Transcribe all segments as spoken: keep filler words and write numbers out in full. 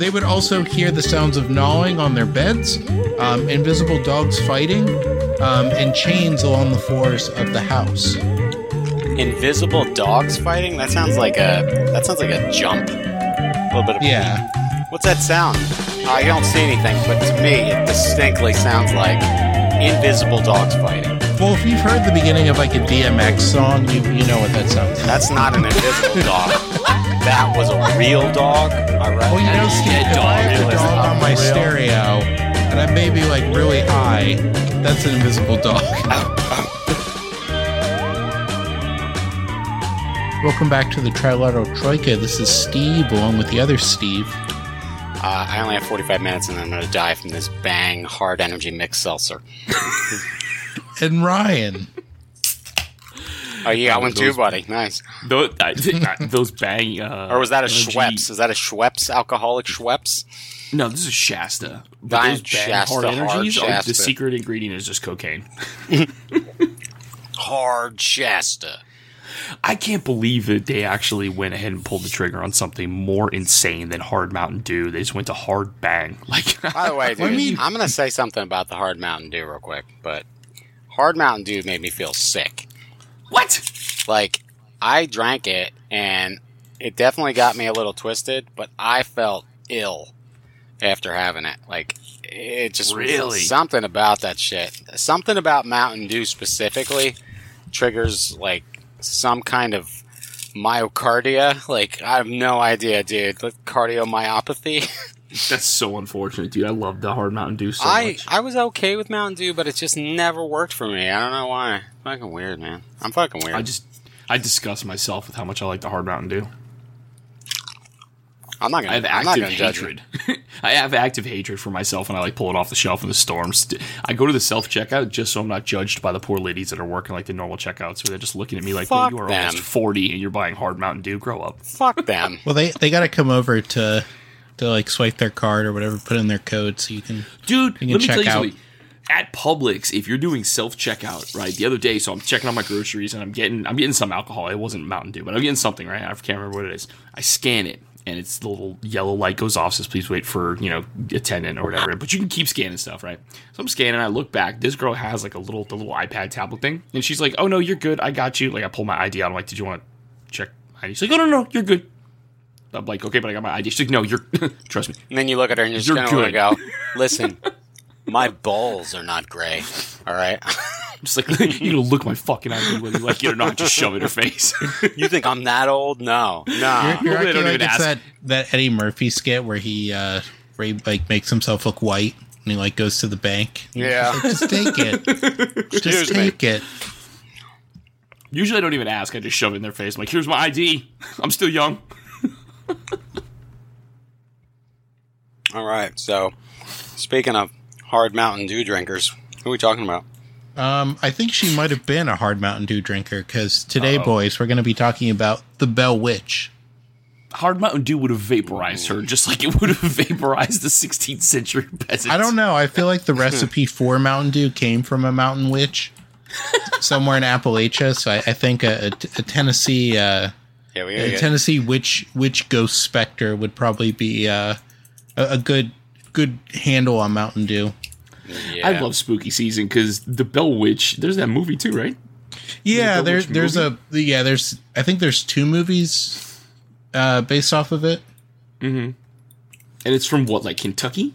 they would also hear the sounds of gnawing on their beds, um, invisible dogs fighting, um, and chains along the floors of the house. Invisible dogs fighting? That sounds like a that sounds like a jump. A little bit of yeah. Pain. What's that sound? I don't see anything, but to me, it distinctly sounds like invisible dogs fighting. Well, if you've heard the beginning of like a D M X song, you you know what that sounds like. That's not an invisible dog. That was a real dog. All right. Well, you know, Steve, if I have a dog on my stereo, and I may be like really high, that's an invisible dog. Welcome back to the Trilateral Troika. This is Steve, along with the other Steve. Uh, I only have forty-five minutes, and I'm going to die from this Bang Hard Energy Mixed Seltzer. And Ryan. Oh, you got one those, too, buddy. Nice. Those, I, I, those bang. Uh, or was that a energy. Schweppes? Is that a Schweppes? Alcoholic Schweppes? No, this is Shasta. But those bang Shasta, hard energies. Hard Shasta. The secret ingredient is just cocaine. Hard Shasta. I can't believe that they actually went ahead and pulled the trigger on something more insane than Hard Mountain Dew. They just went to Hard Bang. Like, by the way, dude, I mean, I'm going to say something about the Hard Mountain Dew real quick, but Hard Mountain Dew made me feel sick. What? Like, I drank it, and it definitely got me a little twisted, but I felt ill after having it. Like, it just really something about that shit. Something about Mountain Dew specifically triggers, like, some kind of myocardia. Like, I have no idea, dude. Like, cardiomyopathy. That's so unfortunate, dude. I love the Hard Mountain Dew so I, much. I was okay with Mountain Dew, but it just never worked for me. I don't know why. Fucking weird, man. I'm fucking weird. I just, I disgust myself with how much I like the Hard Mountain Dew. I'm not gonna. I have active hatred. I have active hatred for myself, and I like pull it off the shelf in the storm. I go to the self checkout just so I'm not judged by the poor ladies that are working like the normal checkouts, where they're just looking at me like, Fuck "Well, you are them. almost forty and you're buying Hard Mountain Dew. Grow up." Fuck them. Well, they they got to come over to. To like swipe their card or whatever, put in their code so you can dude. You can let me check tell you something. At Publix, if you're doing self checkout, right? The other day, so I'm checking out my groceries and I'm getting I'm getting some alcohol. It wasn't Mountain Dew, but I'm getting something, right? I can't remember what it is. I scan it and it's the little yellow light goes off, says please wait for you know attendant or whatever. But you can keep scanning stuff, right? So I'm scanning. I look back. This girl has like a little the little iPad tablet thing, and she's like, "Oh no, you're good. I got you." Like I pull my I D out. I'm like, "Did you want to check my I D?" She's like, "Oh no, no, you're good." I'm like, okay, but I got my I D. She's like, no, you're... Trust me. And then you look at her and you're, you're just going to go, listen, my balls are not gray, all right? I'm just like, you know, look my fucking I D whether you like it or not, just shove it in her face. You think I'm that old? No. No. You're, you're I don't even ask. That, that Eddie Murphy skit where he, uh, where he like, makes himself look white and he like goes to the bank. Yeah. Like, just take it. Just Cheers, take mate. it. Usually I don't even ask. I just shove it in their face. I'm like, here's my I D. I'm still young. All right, so speaking of Hard Mountain Dew drinkers, who are we talking about? Um, I think she might have been a Hard Mountain Dew drinker because today, Uh-oh. boys, we're going to be talking about the Bell Witch. Hard Mountain Dew would have vaporized her just like it would have vaporized the sixteenth century peasants. I don't know. I feel like the recipe for Mountain Dew came from a mountain witch somewhere in Appalachia, so I, I think a, a, a Tennessee... Uh, Yeah, we a Tennessee witch witch ghost specter would probably be uh, a, a good good handle on Mountain Dew. Yeah. I love spooky season because the Bell Witch. There's that movie too, right? Yeah, there's there's a yeah there's I think there's two movies uh, based off of it. Mm-hmm. And it's from what, like Kentucky?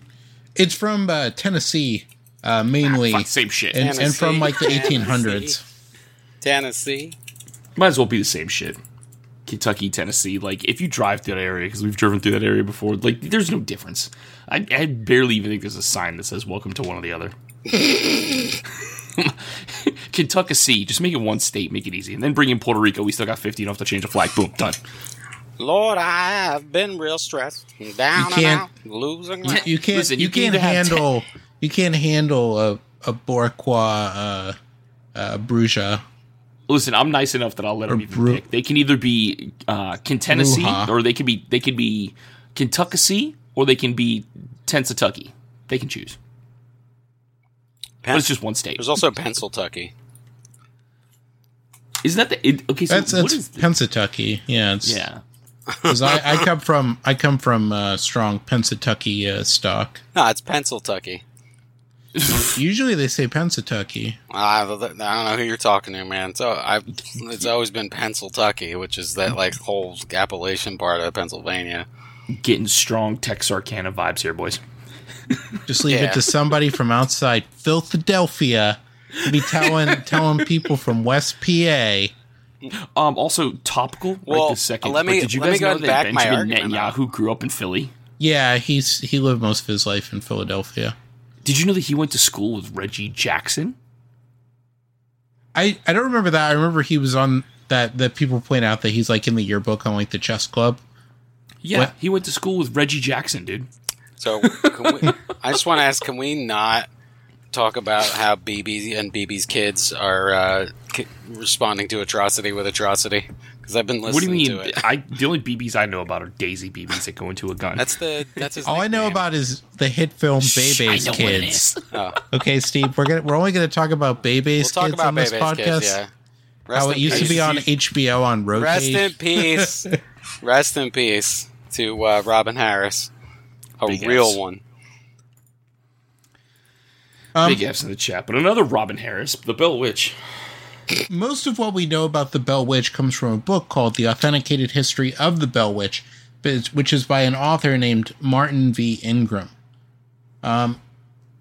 It's from uh, Tennessee uh, mainly. Ah, fuck, same shit. And, and from like the eighteen hundreds. Tennessee. Might as well be the same shit. Kentucky, Tennessee, like, if you drive through that area, because we've driven through that area before, like, there's no difference. I, I barely even think there's a sign that says, welcome to one or the other. Kentucky, just make it one state, make it easy. And then bring in Puerto Rico, we still got fifty, you don't have to change a flag, boom, done. Lord, I have been real stressed, down and out, losing. You, you can't, Listen, you, you can't handle, ten. you can't handle a, a Boricua, uh, uh, Bruja. Listen, I'm nice enough that I'll let them even Bru- pick. They can either be uh, Tennessee, Bruja. or they can be they can be Kentucky, or they can be Tensatucky. They can choose. Pen- but it's just one state. There's also Pennsyltucky. Isn't that the it, okay? So that's, that's what is Pennsyltucky. Yeah, it's, yeah. Because I, I come from I come from uh, strong Pensatucky uh, stock. No, it's Pensiltucky. Usually they say Pensatucky. Uh, I don't know who you're talking to, man. So I, it's always been Pensiltucky, which is that like whole Appalachian part of Pennsylvania. Getting strong Texarkana vibes here, boys. Just leave yeah. it to somebody from outside Philadelphia to be telling telling people from West P A. Um, also topical. Well, right this second. Let me, did you let guys me go know that Benjamin Netanyahu grew up in Philly? Yeah, he's he lived most of his life in Philadelphia. Did you know that he went to school with Reggie Jackson? I, I don't remember that. I remember he was on that. That people point out that he's like in the yearbook on like the chess club. Yeah, what? He went to school with Reggie Jackson, dude. So can we, I just want to ask: can we not talk about how B B and B B's kids are uh, c- responding to atrocity with atrocity? Because I've been listening to it. What do you mean? I, the only B Bs I know about are Daisy B Bs that go into a gun. That's the that's his all nickname. I know about is the hit film Bebe's Kids. Oh. Okay, Steve, we're gonna, we're only going to talk about Bebe's we'll Kids about on Bebe's this podcast. Kids, yeah. How it used peace. to be on H B O on Rotate. Rest in peace. Rest in peace to uh, Robin Harris. A Big real F's. one. Um, Big F's in the chat, but another Robin Harris, the Bell Witch. Most of what we know about the Bell Witch comes from a book called The Authenticated History of the Bell Witch, which is by an author named Martin V. Ingram. Um,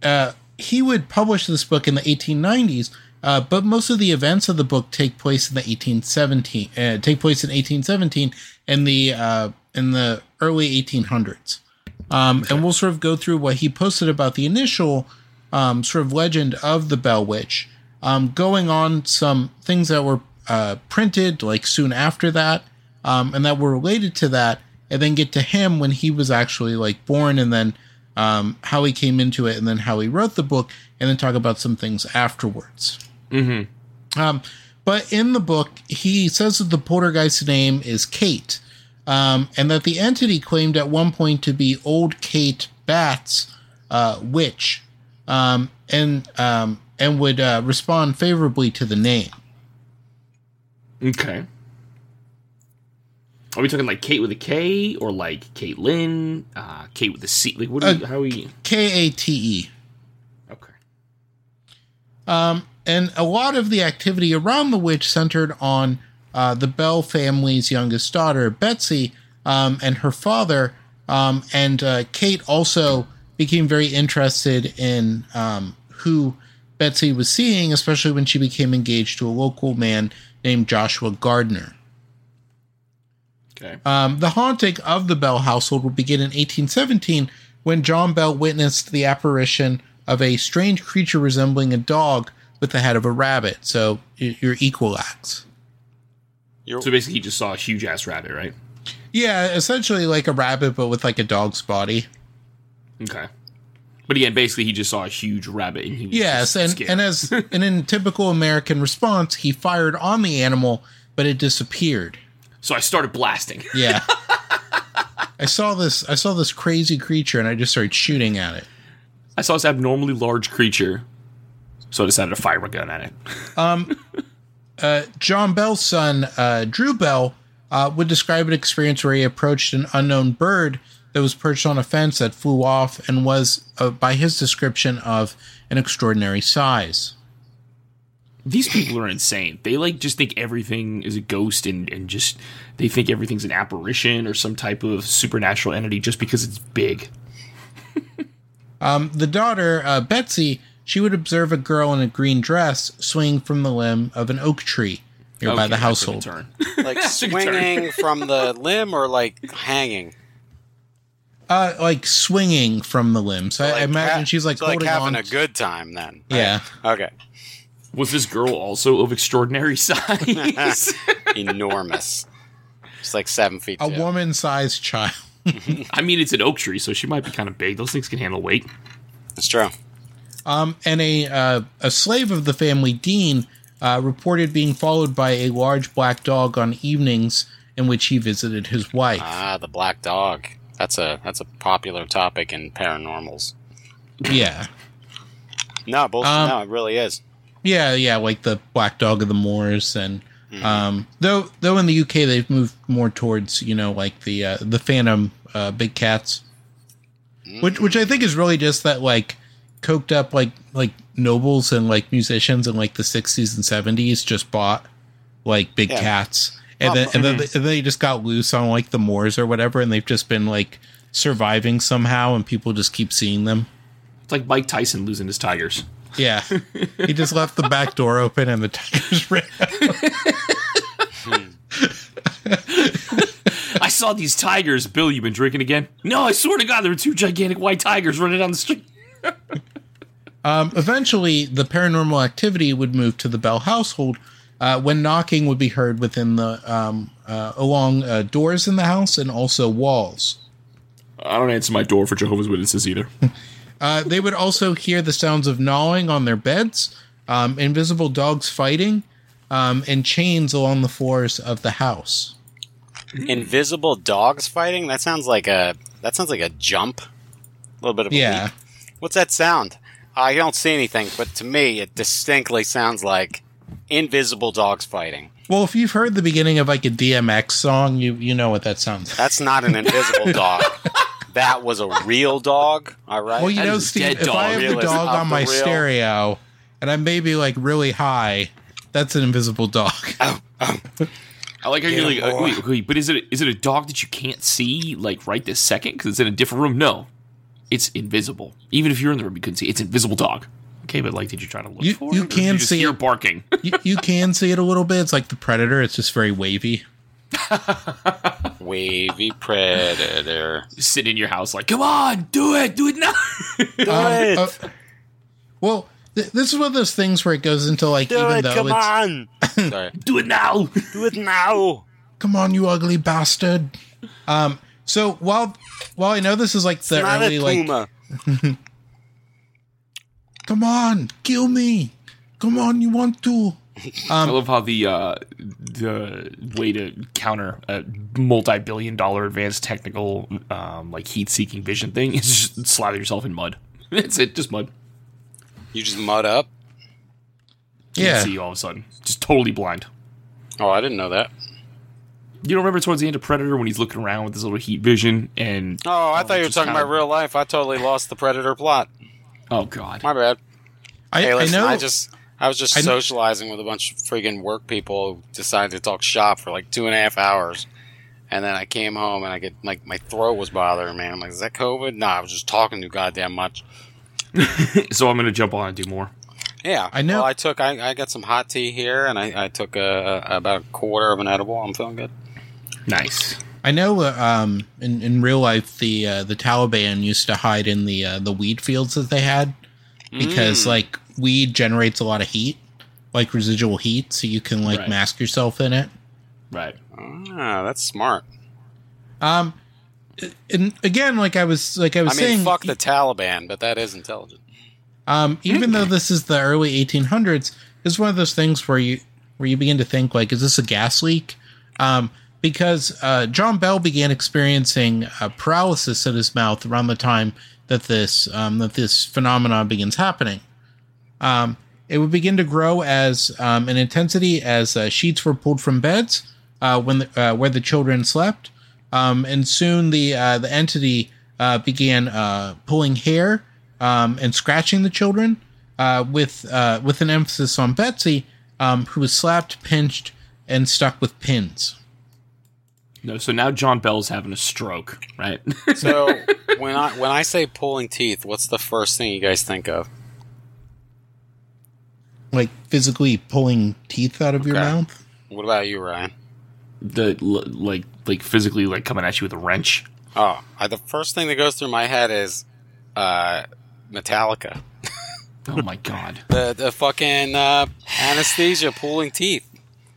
uh, he would publish this book in the eighteen nineties, uh, but most of the events of the book take place in the eighteen seventeen, uh, take place in eighteen seventeen and the uh, in the early eighteen hundreds. Um, okay. And we'll sort of go through what he posted about the initial um, sort of legend of the Bell Witch, um, going on some things that were uh, printed like soon after that um, and that were related to that, and then get to him when he was actually like born, and then um, how he came into it, and then how he wrote the book, and then talk about some things afterwards. Mm-hmm. Um, but in the book, he says that the poltergeist's name is Kate. Um, and that the entity claimed at one point to be old Kate Batts, uh, witch, um, and um, and would uh, respond favorably to the name. Okay. Are we talking like Kate with a K, or like Caitlin, uh, Kate with a C? Like what? Are uh, we, how are we? K A T E. Okay. Um, and a lot of the activity around the witch centered on. Uh, the Bell family's youngest daughter, Betsy, um, and her father, um, and uh, Kate also became very interested in um, who Betsy was seeing, especially when she became engaged to a local man named Joshua Gardner. Okay. Um, the haunting of the Bell household would begin in eighteen seventeen when John Bell witnessed the apparition of a strange creature resembling a dog with the head of a rabbit. So you're equal acts. You're, so basically, he just saw a huge-ass rabbit, right? Yeah, essentially like a rabbit, but with like a dog's body. Okay. But again, basically, he just saw a huge rabbit. And he was yes, and, and as and in typical American response, he fired on the animal, but it disappeared. So I started blasting. Yeah. I saw this. I saw this crazy creature, and I just started shooting at it. I saw this abnormally large creature, so I decided to fire a gun at it. Um. Uh, John Bell's son, uh, Drew Bell, uh, would describe an experience where he approached an unknown bird that was perched on a fence that flew off and was, uh, by his description, of an extraordinary size. These people are insane. They like just think everything is a ghost, and, and just they think everything's an apparition or some type of supernatural entity just because it's big. um, the daughter, uh, Betsy, she would observe a girl in a green dress swinging from the limb of an oak tree nearby okay, the household. Like swinging from the limb, or like hanging? Uh, like swinging from the limb. So like I imagine ha- she's like so holding like having on. having a good time then. Right? Yeah. Okay. Was this girl also of extraordinary size? Enormous. She's like seven feet tall. A woman-sized child. I mean, it's an oak tree, so she might be kind of big. Those things can handle weight. That's true. Um, and a uh, a slave of the family, Dean, uh, reported being followed by a large black dog on evenings in which he visited his wife. Ah, the black dog. That's a that's a popular topic in paranormals. Yeah. no, bullshit. Um, no, it really is. Yeah, yeah, like the black dog of the moors and Mm-hmm. Um, though, though in the U K they've moved more towards, you know, like the uh, the Phantom uh, big cats, mm-hmm. which which I think is really just that like coked up like like nobles and like musicians in like the sixties and seventies just bought like big yeah. cats, and oh, then and mm-hmm. then they, they just got loose on like the moors or whatever, and they've just been like surviving somehow, and people just keep seeing them. It's like Mike Tyson losing his tigers. Yeah, he just left the back door open and the tigers ran out. I saw these tigers. Bill, you been drinking again? No, I swear to God, there were two gigantic white tigers running down the street. um, eventually, the paranormal activity would move to the Bell household uh, when knocking would be heard within the um, uh, along uh, doors in the house and also walls. I don't answer my door for Jehovah's Witnesses either. Uh, they would also hear the sounds of gnawing on their beds, um, invisible dogs fighting, um, and chains along the floors of the house. Invisible dogs fighting? That sounds like a that sounds like a jump. A little bit of a yeah. leap. What's that sound? I don't see anything, but to me, it distinctly sounds like invisible dogs fighting. Well, if you've heard the beginning of like a D M X song, you you know what that sounds like. That's not an invisible dog. That was a real dog, all right? Well, you that know, Steve, if I have Realist the dog on my real. stereo, and I may be, like, really high, that's an invisible dog. Oh, oh. I like how yeah, you're like, wait, wait, but is it, is it a dog that you can't see, like, right this second? Because it's in a different room? No. It's invisible. Even if you're in the room, you couldn't see it. It's an invisible dog. Okay, but, like, did you try to look you, for you it? Can you can see hear it. Barking? You, you can see it a little bit. It's like the Predator. It's just very wavy. Wavy Predator. Sit in your house like, come on, do it, do it now. do um, it. Uh, well, th- this is one of those things where it goes into like, do even it, though come it's on. Sorry. Do it now, do it now. Come on, you ugly bastard. Um. So while while I know this is like the it's early like, come on, kill me. Come on, you want to. Um, I love how the uh, the way to counter a multi-billion dollar advanced technical um, like heat-seeking vision thing is just slather yourself in mud. That's it, just mud. You just mud up? You yeah. Can't see you all of a sudden. Just totally blind. Oh, I didn't know that. You don't remember towards the end of Predator when he's looking around with his little heat vision and... Oh, I thought you were talking about real life. I totally lost the Predator plot. Oh, God. My bad. I, hey, listen, I know... I just... I was just socializing with a bunch of friggin' work people who decided to talk shop for like two and a half hours. And then I came home and I get like my throat was bothering me. I'm like, is that COVID? Nah, I was just talking too goddamn much. So I'm going to jump on and do more. Yeah. I know. Well, I took, I, I got some hot tea here and I, I took a, a, about a quarter of an edible. I'm feeling good. Nice. I know uh, um, in, in real life, the uh, the Taliban used to hide in the, uh, the weed fields that they had because mm. like, weed generates a lot of heat, like residual heat, so you can like right. mask yourself in it. Right. Ah, that's smart. Um, and again, like I was, like I was I mean, saying, fuck the e- Taliban, but that is intelligent. Um, even though this is the early eighteen hundreds, it's one of those things where you where you begin to think like, is this a gas leak? Um, because uh, John Bell began experiencing uh, paralysis in his mouth around the time that this um, that this phenomenon begins happening. Um, it would begin to grow as um, in intensity as uh, sheets were pulled from beds uh, when the, uh, where the children slept, um, and soon the uh, the entity uh, began uh, pulling hair um, and scratching the children uh, with uh, with an emphasis on Betsy, um, who was slapped, pinched, and stuck with pins. No, so now John Bell's having a stroke, right? So when I when I say pulling teeth, what's the first thing you guys think of? Like physically pulling teeth out of okay. your mouth. What about you, Ryan? The l- like, like physically, like coming at you with a wrench. Oh, I, the first thing that goes through my head is uh, Metallica. Oh my God! The the fucking uh, Anesthesia pulling teeth.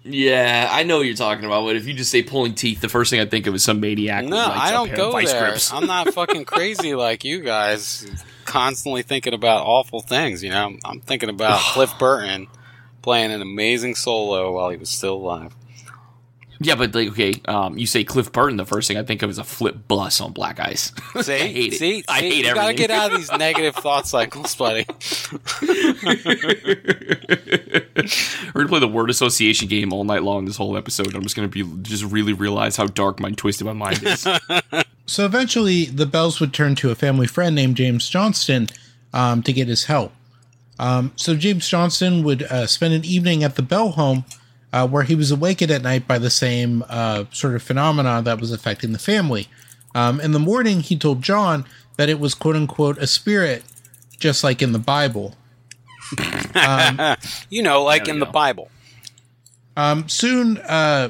Yeah, I know what you're talking about. But if you just say pulling teeth, the first thing I think of is some maniac. No, I don't go there. I'm not fucking crazy like you guys. Constantly thinking about awful things, you know. I'm, I'm thinking about Cliff Burton playing an amazing solo while he was still alive. Yeah, but like, okay, um, you say Cliff Burton. The first thing I think of is a flip bus on Black Ice. See, I hate it. See, I see, hate you everything. You gotta get out of these negative thought cycles, buddy. We're gonna play the word association game all night long this whole episode. I'm just gonna be just really realize how dark my twisted my mind is. So eventually, the Bells would turn to a family friend named James Johnston um, to get his help. Um, so James Johnston would uh, spend an evening at the Bell home, uh, where he was awakened at night by the same uh, sort of phenomenon that was affecting the family. Um, in the morning, he told John that it was quote-unquote a spirit, just like in the Bible. Um, you know, like in know. the Bible. Um, soon, uh,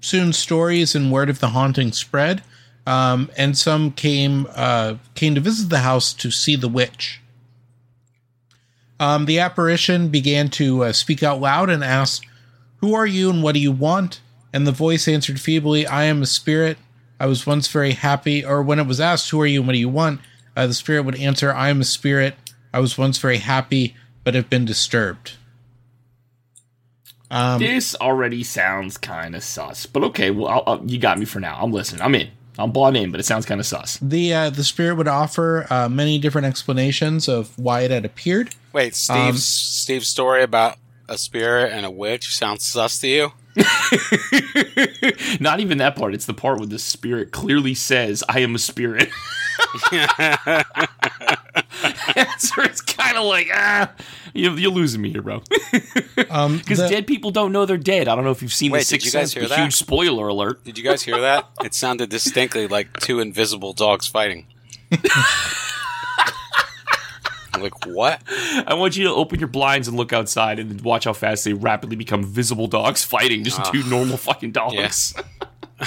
soon stories and word of the haunting spread, um, and some came uh, came to visit the house to see the witch. Um, the apparition began to uh, speak out loud and asked, "Who are you and what do you want?" And the voice answered feebly, "I am a spirit. I was once very happy," or when it was asked, "Who are you and what do you want?" Uh, the spirit would answer, "I am a spirit. I was once very happy, but have been disturbed." Um, this already sounds kind of sus, but okay, well, I'll, I'll, you got me for now. I'm listening. I'm in. I'm bought in, but it sounds kind of sus. The uh, the spirit would offer uh, many different explanations of why it had appeared. Wait, Steve's, um, Steve's story about a spirit and a witch sounds sus to you? Not even that part. It's the part where the spirit clearly says, "I am a spirit." So it's kind of like, ah, you, you're losing me here, bro. Because um, dead people don't know they're dead. I don't know if you've seen wait, the Sixth Sense, but huge spoiler alert. Did you guys hear that? It sounded distinctly like two invisible dogs fighting. Like, what? I want you to open your blinds and look outside and watch how fast they rapidly become visible dogs fighting just uh, two normal fucking dogs.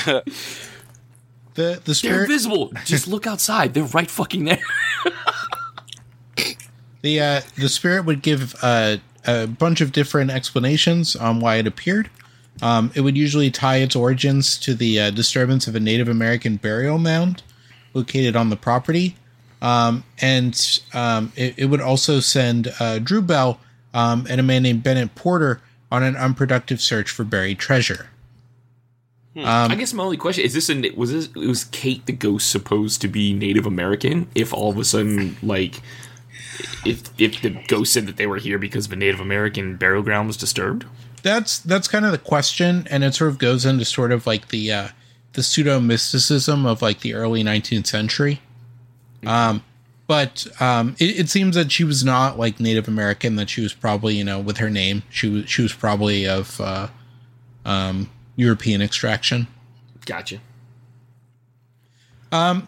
Yeah. the, the spirit- They're invisible. Just look outside. They're right fucking there. The uh, the spirit would give uh, a bunch of different explanations on why it appeared. Um, it would usually tie its origins to the uh, disturbance of a Native American burial mound located on the property. Um, and um, it, it would also send uh, Drew Bell um, and a man named Bennett Porter on an unproductive search for buried treasure. Hmm. Um, I guess my only question is: this a, was this was Kate the ghost supposed to be Native American? If all of a sudden, like, if if the ghost said that they were here because the Native American burial ground was disturbed, that's that's kind of the question, and it sort of goes into sort of like the uh, the pseudo mysticism of like the early nineteenth century. Um, but, um, it, it seems that she was not like Native American, that she was probably, you know, with her name, she was, she was probably of, uh, um, European extraction. Gotcha. Um,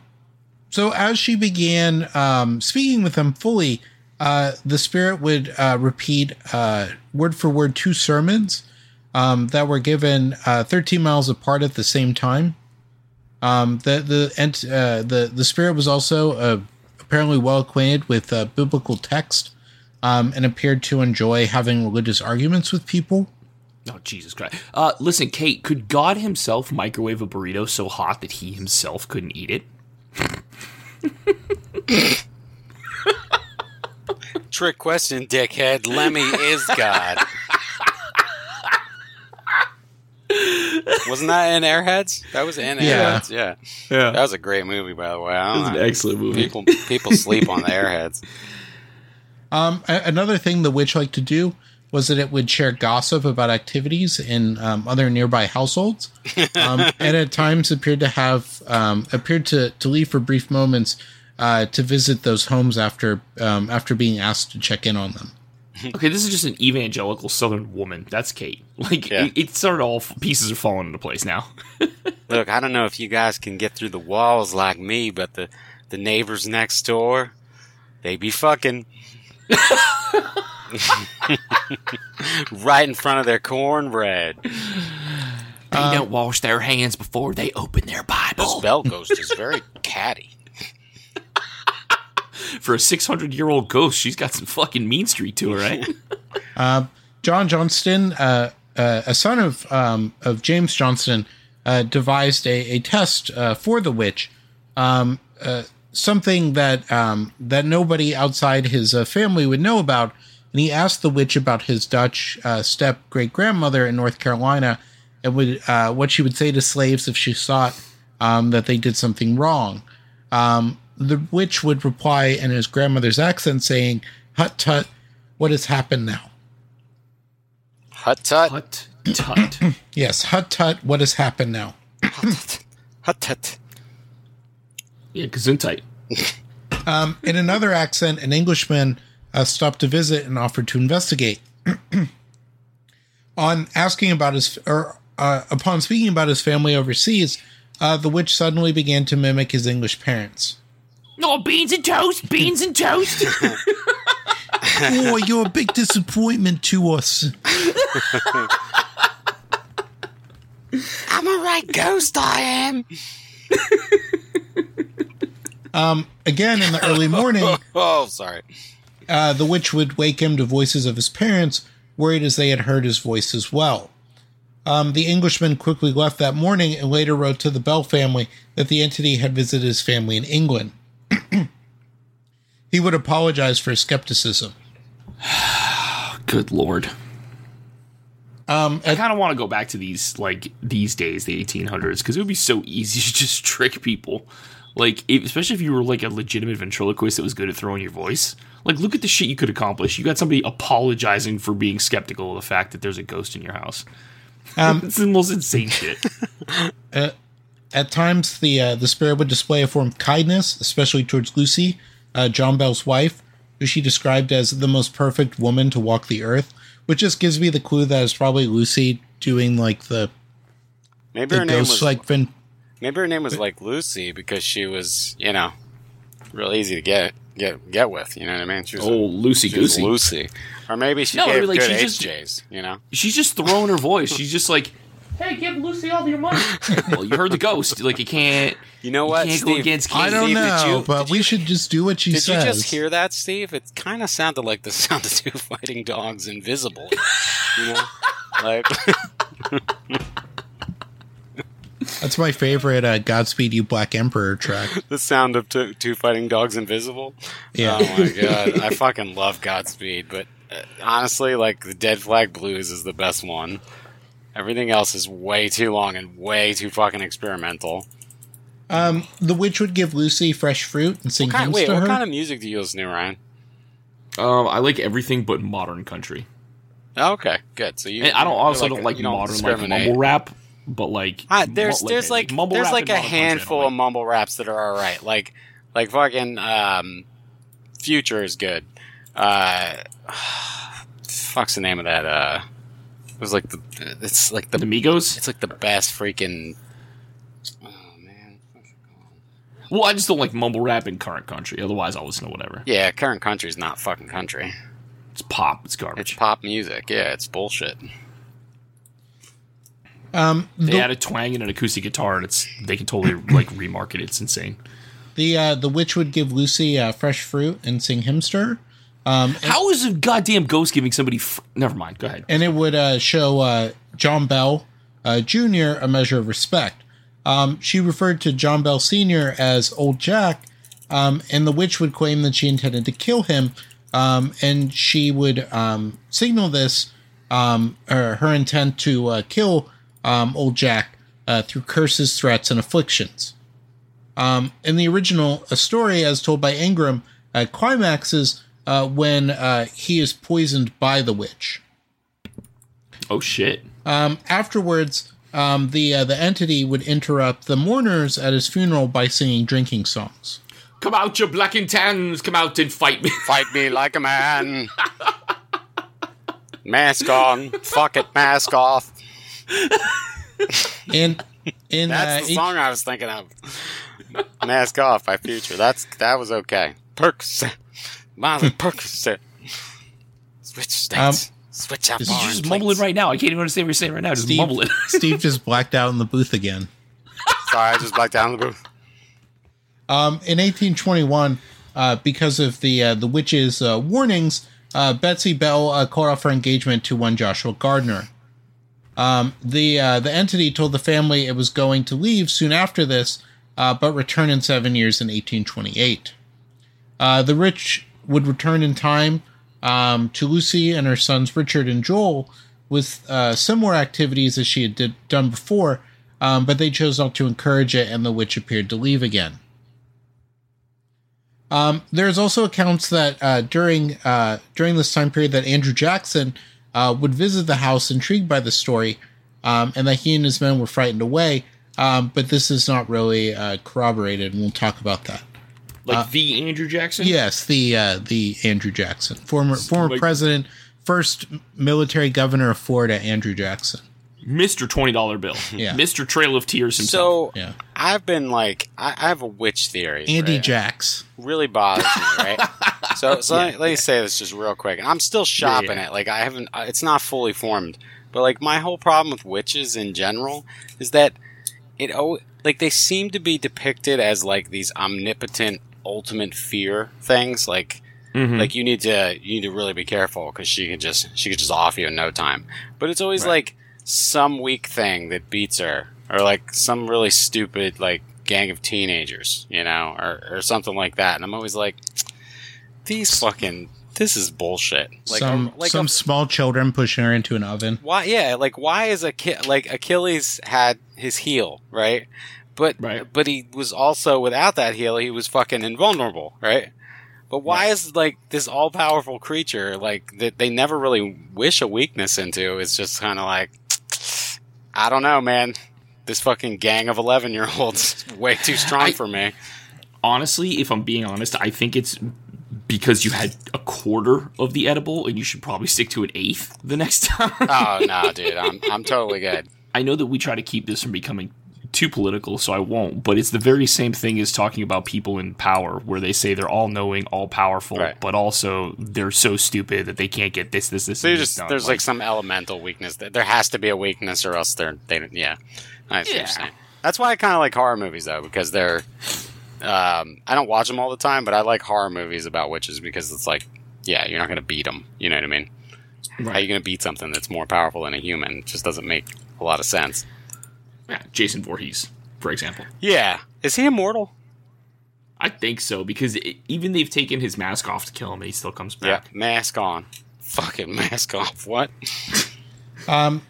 so as she began, um, speaking with them fully, uh, the spirit would, uh, repeat, uh, word for word, two sermons, um, that were given, uh, thirteen miles apart at the same time. Um, the the and uh, the the spirit was also uh, apparently well acquainted with uh, biblical text, um, and appeared to enjoy having religious arguments with people. Oh, Jesus Christ! Uh, listen, Kate, could God himself microwave a burrito so hot that he himself couldn't eat it? Trick question, dickhead. Lemmy is God. Wasn't that in Airheads? That was in yeah. Airheads, yeah. yeah. That was a great movie, by the way. It was an excellent movie. People, people sleep on the Airheads. Um, another thing the witch liked to do was that it would share gossip about activities in um, other nearby households, um, and at times appeared to have um, appeared to, to leave for brief moments uh, to visit those homes after um, after being asked to check in on them. Okay, this is just an evangelical Southern woman. That's Kate. Like, yeah. it, it sort of all pieces are falling into place now. Look, I don't know if you guys can get through the walls like me, but the, the neighbors next door, they be fucking right in front of their cornbread. They um, don't wash their hands before they open their Bible. This Bell ghost is very catty. For a six hundred year old ghost, she's got some fucking mean streak to her, right? uh, John Johnston, uh, uh, a son of um, of James Johnston, uh, devised a, a test uh, for the witch, um, uh, something that um, that nobody outside his uh, family would know about. And he asked the witch about his Dutch uh, step great grandmother in North Carolina, and would uh, what she would say to slaves if she thought um, that they did something wrong. Um, The witch would reply in his grandmother's accent saying, "Hut, tut, what has happened now?" Hut tut. Hut tut. Yes, hut tut. What has happened now? Hut tut. Yeah, gesundheit. Um, in another accent, an Englishman uh, stopped to visit and offered to investigate. On asking about his, or uh, upon speaking about his family overseas, uh, the witch suddenly began to mimic his English parents. Oh, beans and toast, beans and toast. Oh, you're a big disappointment to us. I'm a right ghost, I am. Um, again, in the early morning, oh, oh, oh sorry. Uh, the witch would wake him to voices of his parents, worried as they had heard his voice as well. Um, the Englishman quickly left that morning and later wrote to the Bell family that the entity had visited his family in England. He would apologize for his skepticism. Good Lord. Um, I kind of want to go back to these, like, these days, the eighteen hundreds, because it would be so easy to just trick people. Like, if, especially if you were, like, a legitimate ventriloquist that was good at throwing your voice. Like, look at the shit you could accomplish. You got somebody apologizing for being skeptical of the fact that there's a ghost in your house. Um, it's the most insane shit. Uh, at times, the uh, the spirit would display a form of kindness, especially towards Lucy, Uh, John Bell's wife, who she described as the most perfect woman to walk the earth, which just gives me the clue that it's probably Lucy doing like the maybe the her name was like Vin- maybe her name was like Lucy because she was, you know, real easy to get get get with. You know what I mean? She was oh, a, Lucy she Goosey, was Lucy, or maybe she no, gave like good H Js. Just, you know, she's just throwing her voice. She's just like, hey, give Lucy all your money. Well, you heard the ghost. Like, you can't. You know what? You can't Steve, go against Kate. I don't Steve, know, you, but we you, should just do what she did says. Did you just hear that, Steve? It kind of sounded like the sound of two fighting dogs invisible. You know? Like. That's my favorite uh, Godspeed You Black Emperor track. The sound of two, two fighting dogs invisible? Yeah. Oh, my God. I fucking love Godspeed, but uh, honestly, like, the Dead Flag Blues is the best one. Everything else is way too long and way too fucking experimental. Um, the witch would give Lucy fresh fruit and sing hymns to her. Wait, what kind of music do you listen to, Ryan? Um, I like everything but modern country. Oh, okay, good. So you, and I don't also don't like, like modern like mumble rap, but like ah, there's mu- there's like, like there's like a handful like. of mumble raps that are all right. Like like fucking um, Future is good. Uh, fuck's the name of that? Uh. It was like the, it's like the, the Migos. It's like the best freaking. Oh man, what's it called? Well, I just don't like mumble rap in current country. Otherwise, I'll listen to whatever. Yeah, current country is not fucking country. It's pop. It's garbage. It's pop music. Yeah, it's bullshit. Um, they the, add a twang and an acoustic guitar, and it's they can totally like remarket it. It's insane. The uh, the witch would give Lucy uh, fresh fruit and sing hymns to her. Um, How is a goddamn ghost giving somebody... Fr- Never mind, go ahead. And it would uh, show uh, John Bell uh, Junior a measure of respect. Um, she referred to John Bell Senior as Old Jack, um, and the witch would claim that she intended to kill him, um, and she would um, signal this, um, or her intent to uh, kill um, Old Jack uh, through curses, threats, and afflictions. Um, in the original, a story as told by Ingram uh, climaxes... Uh, when uh, he is poisoned by the witch. Oh, shit. Um, afterwards, um, the uh, the entity would interrupt the mourners at his funeral by singing drinking songs. Come out, you black and tans. Come out and fight me. Fight me like a man. Mask on. Fuck it, mask off. And, and, That's uh, the song H- I was thinking of. Mask Off by Future. That's That was okay. Perks. Marley Percocet. Switch states. Um, Switch up. You're just plates. Mumbling right now. I can't even understand what you're saying right now. Just Steve, mumble it. Steve just blacked out in the booth again. Sorry, I just blacked out in the booth. Um, in eighteen twenty-one, uh, because of the uh, the witch's uh, warnings, uh, Betsy Bell uh, called off her engagement to one Joshua Gardner. Um, the uh, the entity told the family it was going to leave soon after this, uh, but returned in seven years in eighteen twenty-eight. Uh, the rich... would return in time um, to Lucy and her sons Richard and Joel with uh, similar activities as she had did, done before, um, but they chose not to encourage it, and the witch appeared to leave again. Um, there's also accounts that uh, during uh, during this time period that Andrew Jackson uh, would visit the house intrigued by the story, um, and that he and his men were frightened away. Um, but this is not really uh, corroborated, and we'll talk about that. Like uh, the Andrew Jackson? Yes, the uh, the Andrew Jackson, former former like, president, first military governor of Florida, Andrew Jackson. Mister twenty dollar bill. Yeah. Mister Trail of Tears himself. So, yeah. I've been like, I, I have a witch theory. Andy right? Jacks. Really bothers me, right? so so yeah, let, let yeah. me say this just real quick. And I'm still shopping yeah, yeah. it. Like, I haven't, it's not fully formed. But, like, my whole problem with witches in general is that it, oh, like, they seem to be depicted as, like, these omnipotent, ultimate fear things. Like, mm-hmm. like you need to, you need to really be careful because she can just, she can just off you in no time. But it's always right. like, some weak thing that beats her, or like some really stupid like gang of teenagers, you know, or or something like that. And I'm always like, these fucking, this is bullshit. Like some like some a, small children pushing her into an oven. Why? Yeah, like why is Achilles, like Achilles had his heel, right? But right. but he was also without that heel, he was fucking invulnerable, right? But why is like this all powerful creature like that they never really wish a weakness into? It's just kind of like. I don't know, man. This fucking gang of eleven-year-olds is way too strong I, for me. Honestly, if I'm being honest, I think it's because you had a quarter of the edible, and you should probably stick to an eighth the next time. Oh, no, dude. I'm I'm totally good. I know that we try to keep this from becoming too political, so I won't, but it's the very same thing as talking about people in power, where they say they're all-knowing, all-powerful, right. but also they're so stupid that they can't get this, this, this, so and just, this done. There's like, like some elemental weakness. There has to be a weakness or else they're, they, yeah. I yeah. That's why I kind of like horror movies, though, because they're, um, I don't watch them all the time, but I like horror movies about witches because it's like, yeah, you're not going to beat them. You know what I mean? Right. How are you going to beat something that's more powerful than a human? It just doesn't make a lot of sense. Yeah, Jason Voorhees, for example. Yeah. Is he immortal? I think so, because it, even they've taken his mask off to kill him, and he still comes back. Yeah, mask on. Fucking mask off. What? um,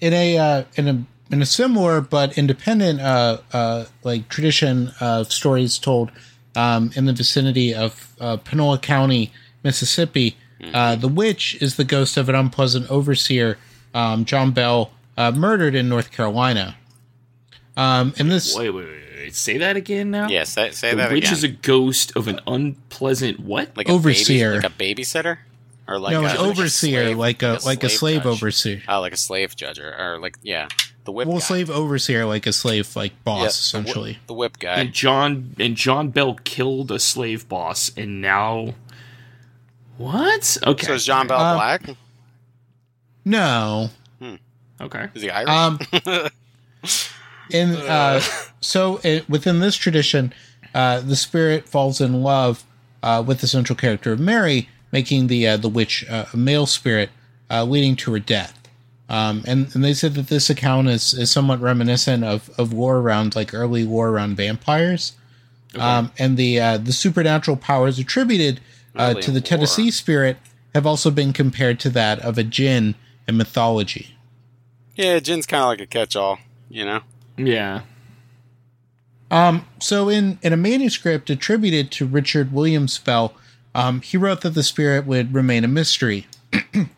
in a uh, in a in a similar but independent uh, uh, like tradition of stories told um, in the vicinity of uh, Panola County, Mississippi, mm-hmm. uh, the witch is the ghost of an unpleasant overseer, um, John Bell, uh, murdered in North Carolina. Um, and this. Wait, wait, wait! Say that again now. Yes, yeah, say, say that again. Which is a ghost of an unpleasant what? Like overseer, a baby, like a babysitter, or like no, a, an overseer, like a like a slave, like a slave, slave overseer. Oh, like a slave judge, or, or like yeah, the whip. Well, guy. Slave overseer, like a slave, like boss, yep, essentially. The whip, the whip guy. And John and John Bell killed a slave boss, and now what? Okay, so is John Bell uh, black? No. Hmm. Okay. Is he Irish? Um, And uh, so it, within this tradition, uh, the spirit falls in love uh, with the central character of Mary, making the uh, the witch uh, a male spirit, uh, leading to her death. Um, and, and they said that this account is, is somewhat reminiscent of, of lore around, like early lore around vampires. Okay. Um, and the uh, the supernatural powers attributed uh, really to the Tennessee spirit have also been compared to that of a djinn in mythology. Yeah, djinn's kind of like a catch-all, you know? Yeah. Um, so in, in a manuscript attributed to Richard Williams Bell, um, he wrote that the spirit would remain a mystery. And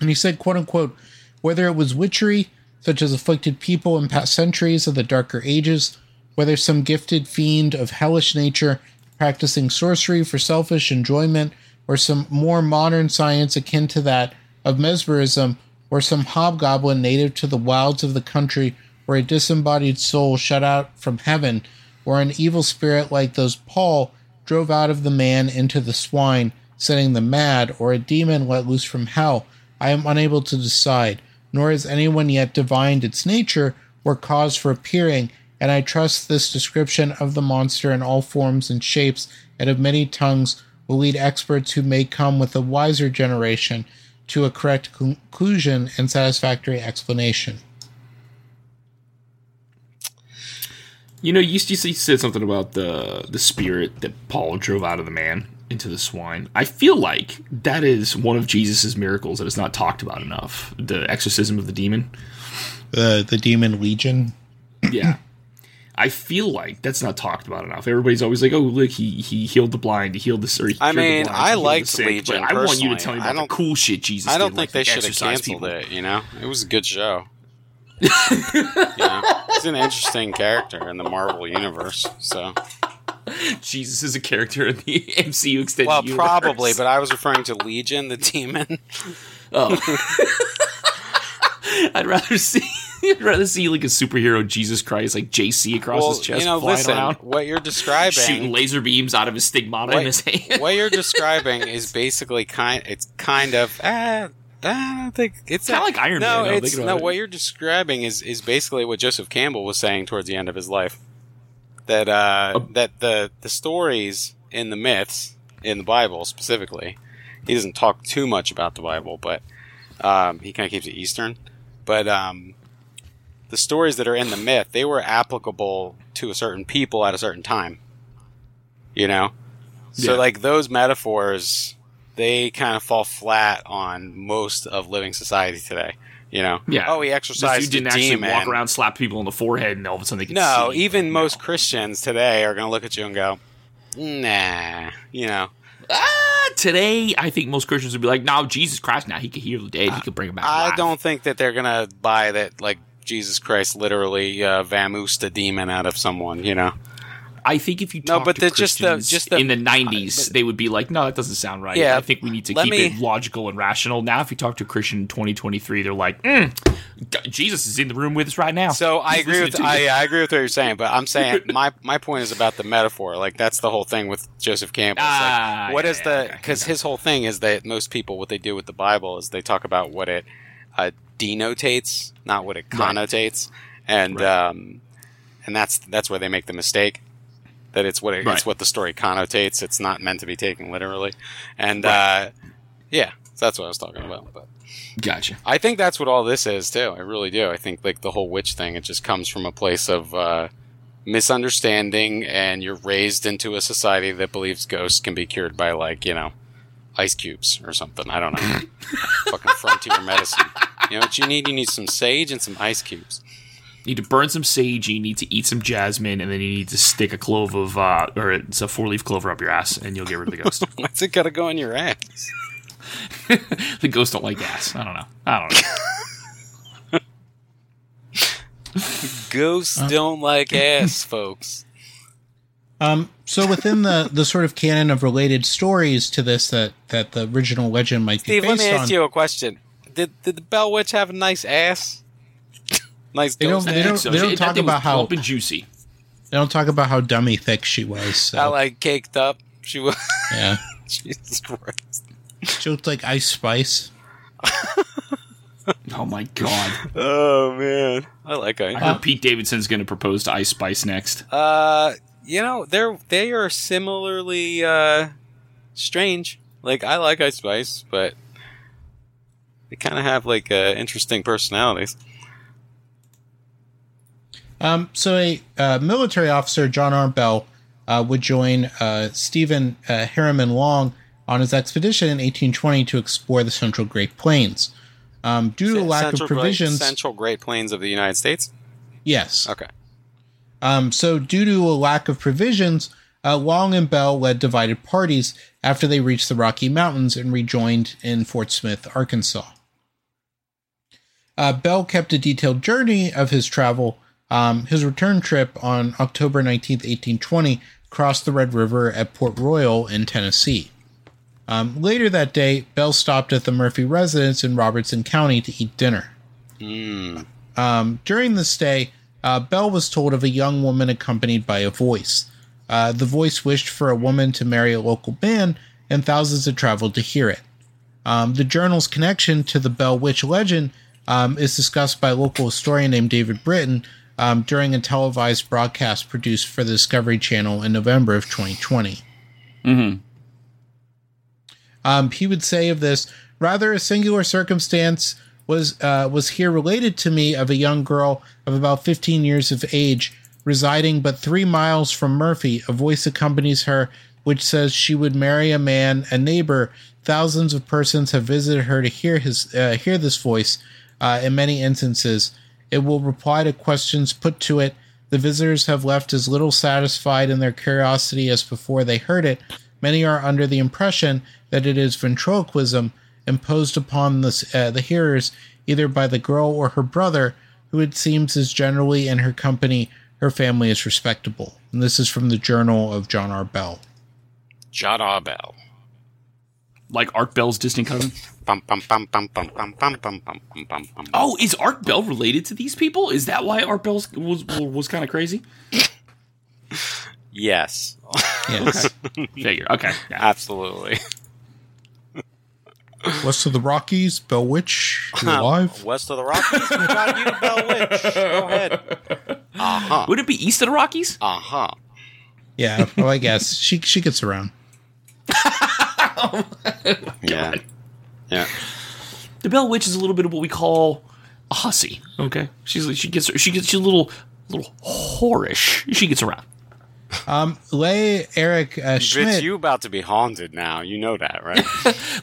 he said, quote unquote, whether it was witchery, such as afflicted people in past centuries of the darker ages, whether some gifted fiend of hellish nature practicing sorcery for selfish enjoyment, or some more modern science akin to that of mesmerism, or some hobgoblin native to the wilds of the country, or a disembodied soul shut out from heaven, or an evil spirit like those Paul drove out of the man into the swine, setting them mad, or a demon let loose from hell, I am unable to decide, nor has anyone yet divined its nature or cause for appearing, and I trust this description of the monster in all forms and shapes and of many tongues will lead experts who may come with a wiser generation to a correct conclusion and satisfactory explanation. You know, you said something about the the spirit that Paul drove out of the man into the swine. I feel like that is one of Jesus' miracles that is not talked about enough. The exorcism of the demon. The uh, the demon legion. Yeah. I feel like that's not talked about enough. Everybody's always like, "Oh, look, he he healed the blind, he healed the sick." I mean, I liked Legion. I want you to tell me about the cool shit Jesus did. I don't think they should have canceled it. You know, it was a good show. Yeah, he's an interesting character in the Marvel universe. So, Jesus is a character in the M C U extended well, universe. Well, probably, but I was referring to Legion, the demon. Oh, I'd rather see. I'd rather see like a superhero Jesus Christ, like J C across well, his chest, you know, flying listen, around. What you're describing, shooting laser beams out of his stigmata what, in his hand. What you're describing is basically kind. It's kind of. Uh, I don't think it's kind of like Iron no, Man. It's, no, it. What you're describing is, is basically what Joseph Campbell was saying towards the end of his life. That uh, oh. that the the stories in the myths in the Bible specifically, he doesn't talk too much about the Bible, but um, he kind of keeps it Eastern. But um, the stories that are in the myth, they were applicable to a certain people at a certain time. You know, so yeah. like those metaphors. They kind of fall flat on most of living society today, you know. Yeah. Oh, he exercised. You didn't actually demon. walk around, slap people in the forehead, and all of a sudden they can no, see. No, even them. most Christians today are going to look at you and go, "Nah," you know. Ah, today, I think most Christians would be like, "No, Jesus Christ, now nah, he could heal the dead, uh, he could bring him back." I alive. don't think that they're going to buy that. Like Jesus Christ literally uh, vamoosed a demon out of someone, you know. I think if you talk no, but to Christians just the, just the, in the nineties, uh, they would be like, "No, that doesn't sound right." Yeah, I think we need to keep me, it logical and rational. Now, if you talk to a Christian in twenty twenty-three, they're like, mm, "Jesus is in the room with us right now." So I He's agree with I, I agree with what you're saying, but I'm saying my, my point is about the metaphor. Like that's the whole thing with Joseph Campbell. Ah, like, what yeah, is the because his whole thing is that most people what they do with the Bible is they talk about what it uh, denotates, not what it connotates, right. and right. um, and that's that's where they make the mistake. That it's what it, right. it's what the story connotates. It's not meant to be taken literally, and right. uh, yeah, so that's what I was talking about. But gotcha. I think that's what all this is too. I really do. I think like the whole witch thing, it just comes from a place of uh, misunderstanding, and you're raised into a society that believes ghosts can be cured by like you know ice cubes or something. I don't know. Fucking frontier medicine. You know what you need? You need some sage and some ice cubes. You need to burn some sage, you need to eat some jasmine, and then you need to stick a clove of, uh, or it's a four-leaf clover up your ass, and you'll get rid of the ghost. Why's it gotta go in your ass? The ghosts don't like ass. I don't know. I don't know. Ghosts um, don't like ass, folks. Um. So within the, the sort of canon of related stories to this that, that the original legend might Steve, be based on... Steve, let me ask on, you a question. Did, did the Bell Witch have a nice ass? Nice. They don't. They don't, so. they don't talk about how juicy. They don't talk about how dummy thick she was. So. How like caked up she was. Yeah. Jesus Christ. She looked like Ice Spice. Oh my God. Oh man. I like Ice. I heard uh, Pete Davidson's going to propose to Ice Spice next. Uh, you know they're they are similarly uh, strange. Like I like Ice Spice, but they kind of have like uh, interesting personalities. Um, so a uh, military officer, John R. Bell, uh, would join uh, Stephen uh, Harriman Long on his expedition in eighteen twenty to explore the Central Great Plains. Um, due to lack Central of provisions... Great, Central Great Plains of the United States? Yes. Okay. Um, so due to a lack of provisions, uh, Long and Bell led divided parties after they reached the Rocky Mountains and rejoined in Fort Smith, Arkansas. Uh, Bell kept a detailed journey of his travel. Um, his return trip on October nineteenth, eighteen twenty, crossed the Red River at Port Royal in Tennessee. Um, later that day, Bell stopped at the Murphy residence in Robertson County to eat dinner. Mm. Um, during this stay, uh, Bell was told of a young woman accompanied by a voice. Uh, the voice wished for a woman to marry a local man, and thousands had traveled to hear it. Um, the journal's connection to the Bell Witch legend um, is discussed by a local historian named David Britton, Um, during a televised broadcast produced for the Discovery Channel in November of twenty twenty. Mm-hmm. Um, he would say of this, rather a singular circumstance was uh, was here related to me of a young girl of about fifteen years of age, residing but three miles from Murphy. A voice accompanies her, which says she would marry a man, a neighbor. Thousands of persons have visited her to hear his uh, hear this voice uh, in many instances. It will reply to questions put to it, The visitors have left as little satisfied in their curiosity as before they heard it. Many are under the impression that it is ventriloquism imposed upon the, uh, the hearers either by the girl or her brother, who it seems is generally in her company. Her family is respectable. And this is from the Journal of John R. Bell. John R. Bell. Like Art Bell's distant cousin? Oh, is Art Bell related to these people? Is that why Art Bell was, was kind of crazy? Yes. Yes. Figure. Okay. Yeah. Absolutely. West of the Rockies, Bell Witch, you alive? West of the Rockies, we got you, Bell Witch. Go ahead. Uh-huh. Would it be east of the Rockies? Uh-huh. Yeah, well, I guess. She she gets around. Oh yeah. Yeah. The Bell Witch is a little bit of what we call a hussy, okay? She's she gets she gets she's a little little whorish. She gets around. Um, Lay Eric uh, Schmidt. Bitch, you about to be haunted now. You know that, right?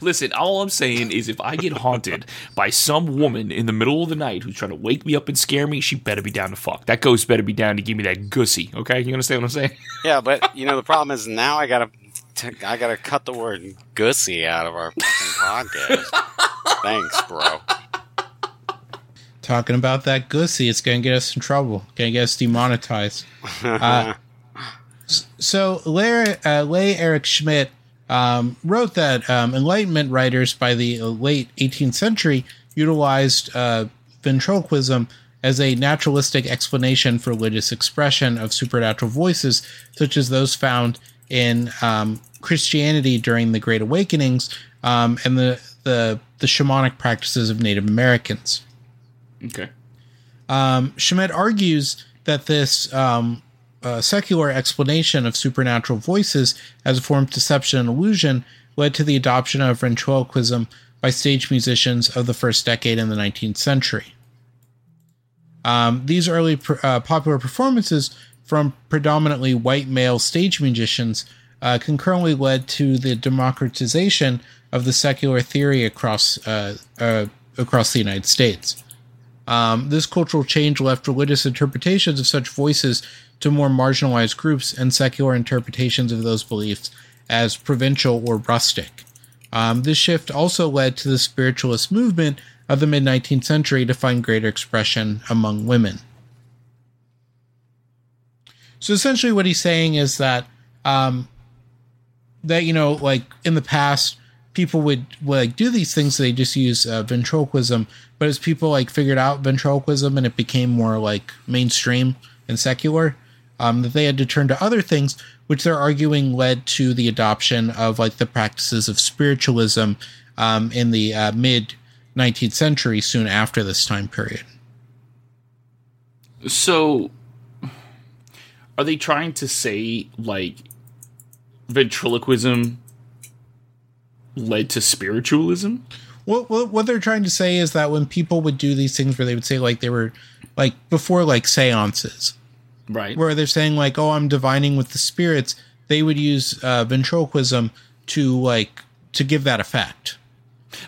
Listen, all I'm saying is if I get haunted by some woman in the middle of the night who's trying to wake me up and scare me, she better be down to fuck. That ghost better be down to give me that gussy, okay? You understand what I'm saying? Yeah, but, you know, the problem is now I gotta, t- I gotta cut the word gussy out of our fucking podcast. Thanks, bro. Talking about that gussy, it's gonna get us in trouble. Gonna get us demonetized. Uh... So, Larry, uh, Lay Eric Schmidt um, wrote that um, Enlightenment writers by the late eighteenth century utilized uh, ventriloquism as a naturalistic explanation for religious expression of supernatural voices, such as those found in um, Christianity during the Great Awakenings um, and the, the, the shamanic practices of Native Americans. Okay. Um, Schmidt argues that this... Um, Uh, secular explanation of supernatural voices as a form of deception and illusion led to the adoption of ventriloquism by stage musicians of the first decade in the nineteenth century. Um, these early pr- uh, popular performances from predominantly white male stage musicians uh, concurrently led to the democratization of the secular theory across uh, uh, across the United States. Um, this cultural change left religious interpretations of such voices to more marginalized groups and secular interpretations of those beliefs as provincial or rustic. Um, this shift also led to the spiritualist movement of the mid-nineteenth century to find greater expression among women. So essentially what he's saying is that, um, that, you know, like in the past, people would like do these things. They just use uh, ventriloquism, but as people like figured out ventriloquism and it became more like mainstream and secular, Um, that they had to turn to other things, which they're arguing led to the adoption of like the practices of spiritualism um, in the uh, mid-nineteenth century, soon after this time period. So, are they trying to say like ventriloquism led to spiritualism? What what, what they're trying to say is that when people would do these things where they would say like they were like before like seances. Right. Where they're saying like, oh, I'm divining with the spirits. They would use uh, ventriloquism to like to give that effect.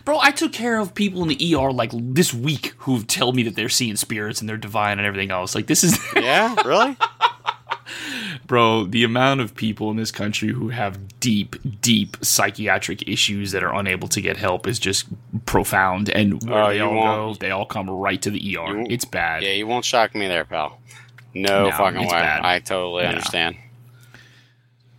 Bro, I took care of people in the E R like this week who tell me that they're seeing spirits and they're divine and everything else. Like this is yeah, really? Bro, the amount of people in this country who have deep, deep psychiatric issues that are unable to get help is just profound. And where uh, they all go, they all come right to the E R. It's bad. Yeah, you won't shock me there, pal. No, no fucking way. Bad. I totally no. understand.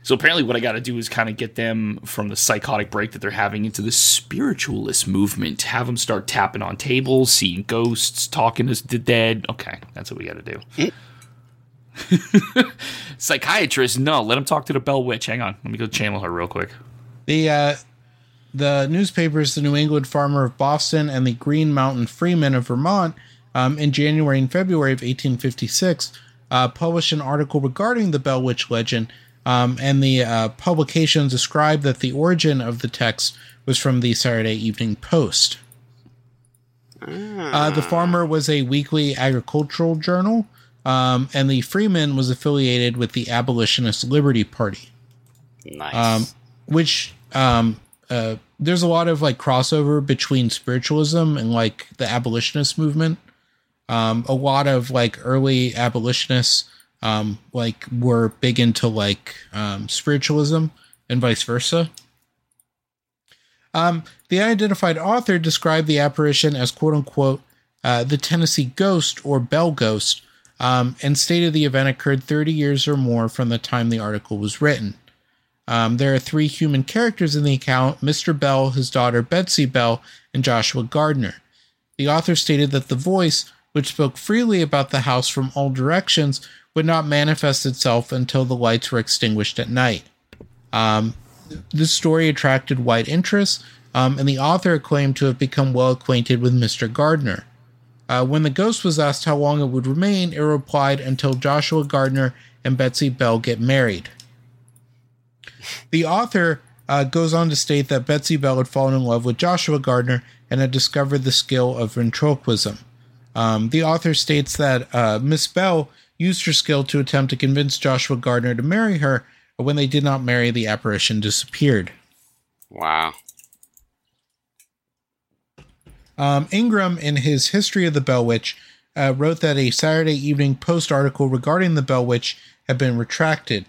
So apparently what I got to do is kind of get them from the psychotic break that they're having into the spiritualist movement. Have them start tapping on tables, seeing ghosts, talking to the dead. Okay, that's what we got to do. Mm. Psychiatrist, no, let him talk to the Bell Witch. Hang on, let me go channel her real quick. The uh, the newspapers, the New England Farmer of Boston and the Green Mountain Freeman of Vermont, um, in January and February of eighteen fifty-six, uh, published an article regarding the Bell Witch legend, um, and the uh, publication described that the origin of the text was from the Saturday Evening Post. Uh, the Farmer was a weekly agricultural journal. Um, and the Freeman was affiliated with the Abolitionist Liberty Party. Nice. Um, which, um, uh, there's a lot of like crossover between spiritualism and like the abolitionist movement. Um, a lot of like early abolitionists, um, like were big into like um, spiritualism and vice versa. Um, the unidentified author described the apparition as quote unquote uh, the Tennessee ghost or Bell ghost, um, and stated the event occurred thirty years or more from the time the article was written. Um, there are three human characters in the account: Mister Bell, his daughter Betsy Bell, and Joshua Gardner. The author stated that the voice, which spoke freely about the house from all directions, would not manifest itself until the lights were extinguished at night. Um, this story attracted wide interest, um, and the author claimed to have become well acquainted with Mister Gardner. Uh, when the ghost was asked how long it would remain, it replied, "Until Joshua Gardner and Betsy Bell get married." The author uh, goes on to state that Betsy Bell had fallen in love with Joshua Gardner and had discovered the skill of ventriloquism. Um, the author states that uh, Miss Bell used her skill to attempt to convince Joshua Gardner to marry her, but when they did not marry, the apparition disappeared. Wow. Um, Ingram, in his History of the Bell Witch, uh, wrote that a Saturday Evening Post article regarding the Bell Witch had been retracted.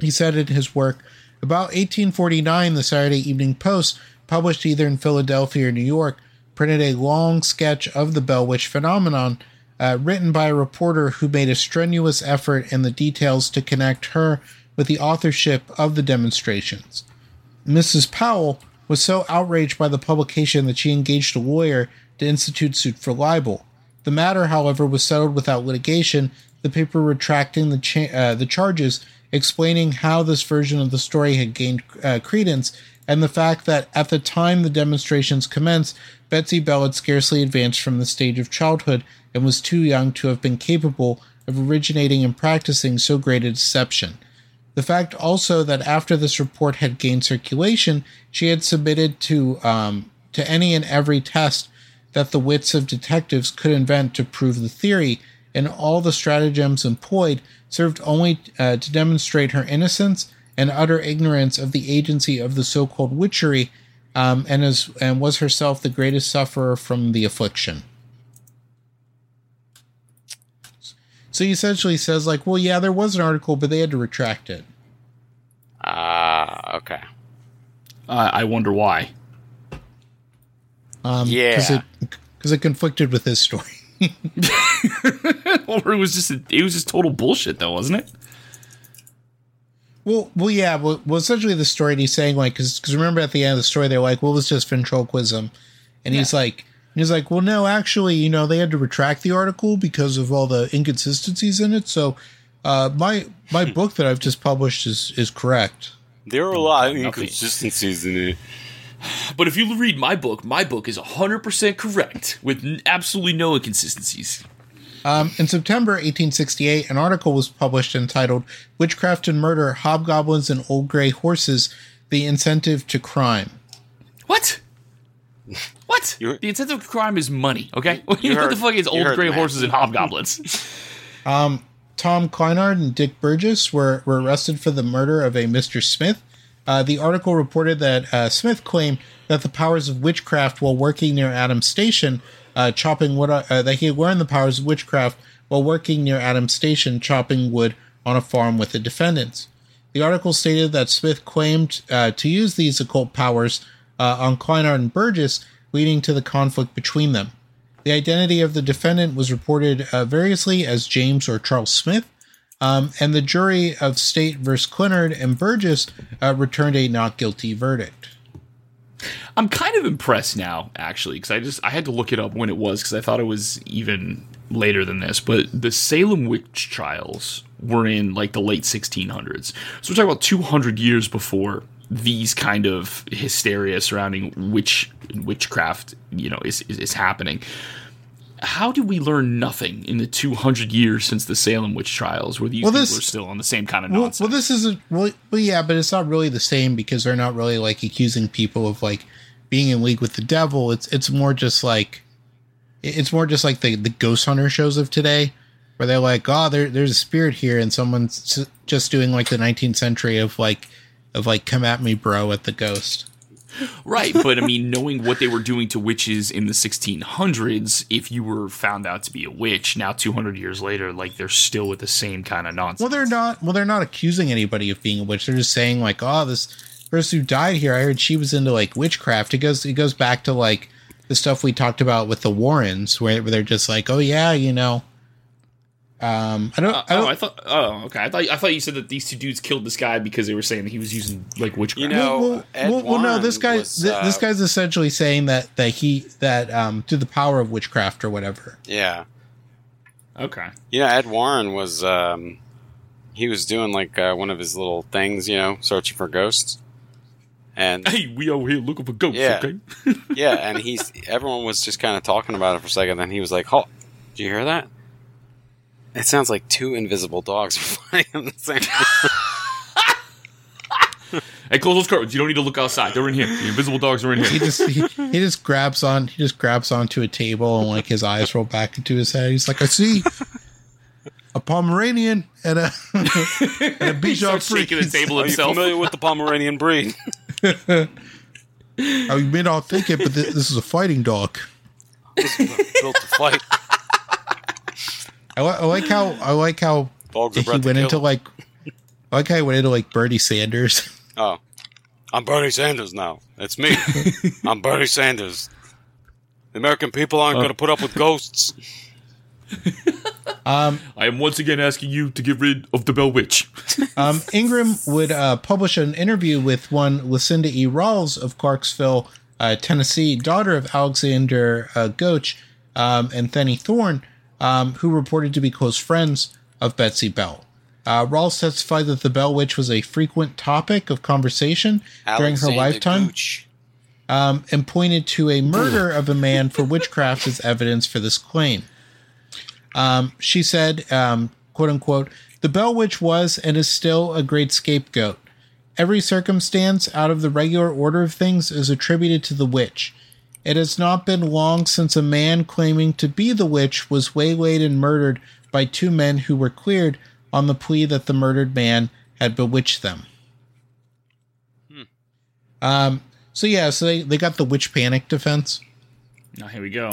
He said in his work, "About eighteen forty-nine, the Saturday Evening Post, published either in Philadelphia or New York, printed a long sketch of the Bell Witch phenomenon, uh, written by a reporter who made a strenuous effort in the details to connect her with the authorship of the demonstrations. Missus Powell was so outraged by the publication that she engaged a lawyer to institute suit for libel. The matter, however, was settled without litigation, the paper retracting the, cha- uh, the charges, explaining how this version of the story had gained uh, credence, and the fact that at the time the demonstrations commenced, Betsy Bell had scarcely advanced from the stage of childhood and was too young to have been capable of originating and practicing so great a deception. The fact also that after this report had gained circulation, she had submitted to um, to any and every test that the wits of detectives could invent to prove the theory, and all the stratagems employed served only uh, to demonstrate her innocence and utter ignorance of the agency of the so-called witchery, um, and, as, and was herself the greatest sufferer from the affliction." So he essentially says, like, well, yeah, there was an article, but they had to retract it. Ah, uh, okay. Uh, I wonder why. Um, yeah. Because it, because it conflicted with his story. Or it was just a, it was just total bullshit, though, wasn't it? Well, well, yeah. Well, well essentially, the story, and he's saying, like, because remember at the end of the story, they're like, "Well, it was just ventriloquism," and yeah. he's like, he's like, "Well, no, actually, you know, they had to retract the article because of all the inconsistencies in it. So, uh, my my book that I've just published is is correct. There are a lot of inconsistencies in it." But if you read my book, my book is one hundred percent correct, with n- absolutely no inconsistencies. Um, in September eighteen sixty-eight, an article was published entitled "Witchcraft and Murder, Hobgoblins and Old Gray Horses, the Incentive to Crime." What? What? You're, the incentive to crime is money, okay? What the fuck is old gray horses and hobgoblins? um, Tom Kleinard and Dick Burgess were, were arrested for the murder of a Mister Smith. Uh, the article reported that uh, Smith claimed that the powers of witchcraft while working near Adams Station, uh, chopping wood, uh, that he had learned the powers of witchcraft while working near Adams Station, chopping wood on a farm with the defendants. The article stated that Smith claimed uh, to use these occult powers uh, on Kleinard and Burgess, leading to the conflict between them. The identity of the defendant was reported uh, variously as James or Charles Smith. Um, and the jury of State versus Kleinard and Burgess uh, returned a not guilty verdict. I'm kind of impressed now, actually, because I just I had to look it up when it was because I thought it was even later than this. But the Salem witch trials were in like the late sixteen hundreds, so we're talking about two hundred years before these kind of hysteria surrounding witch witchcraft, you know, is is, is happening. How did we learn nothing in the two hundred years since the Salem witch trials where these well, this, people are still on the same kind of nonsense? Well, well this isn't well, well, yeah, but it's not really the same because they're not really like accusing people of like being in league with the devil. It's it's more just like it's more just like the, the ghost hunter shows of today where they're like, oh, there, there's a spirit here. And someone's just doing like the nineteenth century of like of like, come at me, bro, at the ghost. Right, but I mean, knowing what they were doing to witches in the sixteen hundreds, if you were found out to be a witch, now two hundred years later, like, they're still with the same kind of nonsense. Well, they're not, well, they're not accusing anybody of being a witch. They're just saying, like, oh, this person who died here, I heard she was into, like, witchcraft. It goes, it goes back to, like, the stuff we talked about with the Warrens, where, where they're just like, oh, yeah, you know. Um, I don't. Uh, I don't oh, I thought. Oh, okay. I thought. I thought you said that these two dudes killed this guy because they were saying that he was using like witchcraft. You know, well, well, well, well no. This guy. Was, th- uh, this guy's essentially saying that that he that um through the power of witchcraft or whatever. Yeah. Okay. Yeah, Ed Warren was um, he was doing like uh, one of his little things, you know, searching for ghosts. And hey, we over here looking for ghosts. Yeah. Okay. Yeah, and he's everyone was just kind of talking about it for a second. Then he was like, "Oh, do you hear that? It sounds like two invisible dogs flying in the same room." Hey, close those curtains. You don't need to look outside. They're in here. The invisible dogs are in here. He just he, he just grabs on he just grabs onto a table and like his eyes roll back into his head. He's like, I see a Pomeranian and a and a Bichon Frise. Shaking the table himself. Are you familiar with the Pomeranian breed? I may not think it, but this, this is a fighting dog. This is built to fight. I, I like how I like how Dogs he went into like I like how he went into like Bernie Sanders. Oh, I'm Bernie Sanders now. It's me. I'm Bernie Sanders. The American people aren't oh. going to put up with ghosts. um, I am once again asking you to get rid of the Bell Witch. um, Ingram would uh, publish an interview with one Lucinda E. Rawls of Clarksville, uh, Tennessee, daughter of Alexander uh, Goach um, and Theni Thorne. Um, who reported to be close friends of Betsy Bell. Uh, Rawls testified that the Bell Witch was a frequent topic of conversation Alexander during her lifetime um, and pointed to a murder of a man for witchcraft as evidence for this claim. Um, she said, um, quote unquote, "The Bell Witch was and is still a great scapegoat. Every circumstance out of the regular order of things is attributed to the witch. It has not been long since a man claiming to be the witch was waylaid and murdered by two men who were cleared on the plea that the murdered man had bewitched them." Hmm. Um, so, yeah, so they, they got the witch panic defense. Now, here we go.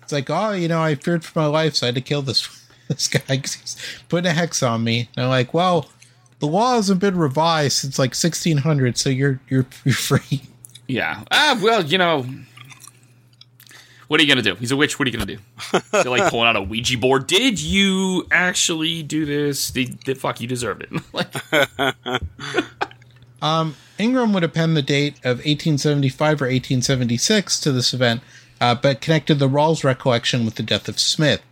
It's like, oh, you know, I feared for my life, so I had to kill this, this guy because he's putting a hex on me. And they're like, well, the law hasn't been revised since, like, sixteen hundred, so you're, you're, you're free. Yeah. Ah, well, you know... What are you going to do? He's a witch. What are you going to do? They're like pulling out a Ouija board. Did you actually do this? They, they, fuck, you deserved it. Like. um, Ingram would append the date of eighteen seventy-five or eighteen seventy-six to this event, uh, but connected the Rawls recollection with the death of Smith.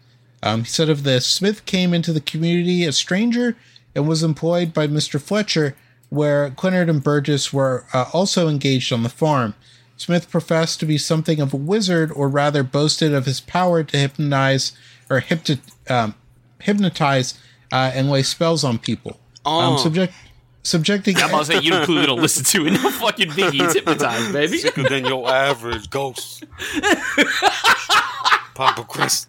Um, he said of this, Smith came into the community a stranger and was employed by Mister Fletcher, where Clinard and Burgess were uh, also engaged on the farm. Smith professed to be something of a wizard, or rather boasted of his power to hypnotize or hypti- um, hypnotize uh, and lay spells on people. Oh. Um, subject- subjecting. I'm about to say you clearly don't listen to it. No fucking biggie. It's hypnotized, baby. Sicker than your average ghost. Papa Chris.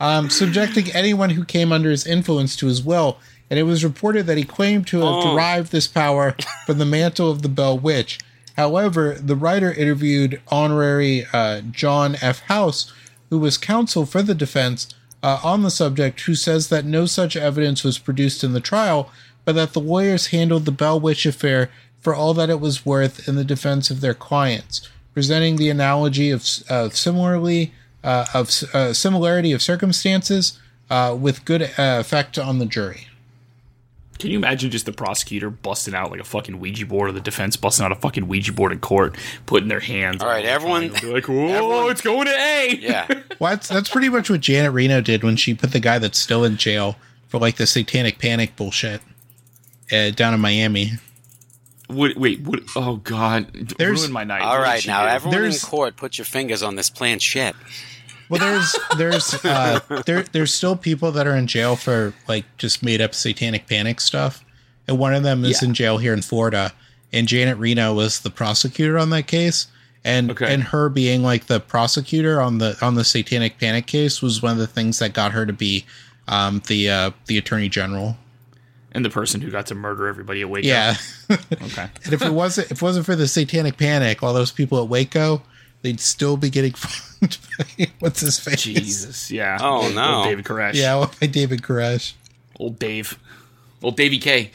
Um, subjecting anyone who came under his influence to his will, and it was reported that he claimed to have oh. derived this power from the mantle of the Bell Witch. However, the writer interviewed honorary uh, John F. House, who was counsel for the defense uh, on the subject, who says that no such evidence was produced in the trial, but that the lawyers handled the Bell Witch affair for all that it was worth in the defense of their clients, presenting the analogy of, of similarly uh, of uh, similarity of circumstances uh, with good uh, effect on the jury. Can you imagine just the prosecutor busting out like a fucking Ouija board, or the defense busting out a fucking Ouija board in court, putting their hands? All right, everyone. They're like, "Whoa, everyone, it's going to A." Yeah. Well, that's, that's pretty much what Janet Reno did when she put the guy that's still in jail for like the satanic panic bullshit uh, down in Miami. Wait, wait, what? Oh God, there's, ruined my night. All right, now did? Everyone there's, in court, put your fingers on this planchette. Well, there's there's uh, there there's still people that are in jail for like just made up satanic panic stuff, and one of them is yeah. in jail here in Florida. And Janet Reno was the prosecutor on that case, and okay. and her being like the prosecutor on the on the satanic panic case was one of the things that got her to be um, the uh, the attorney general. And the person who got to murder everybody at Waco. Yeah. Okay. And if it wasn't, if it wasn't for the Satanic Panic, all those people at Waco, they'd still be getting found by what's his face? Jesus. Yeah. Oh no. Old David Koresh. Yeah. By David Koresh. Old Dave. Old Davey K.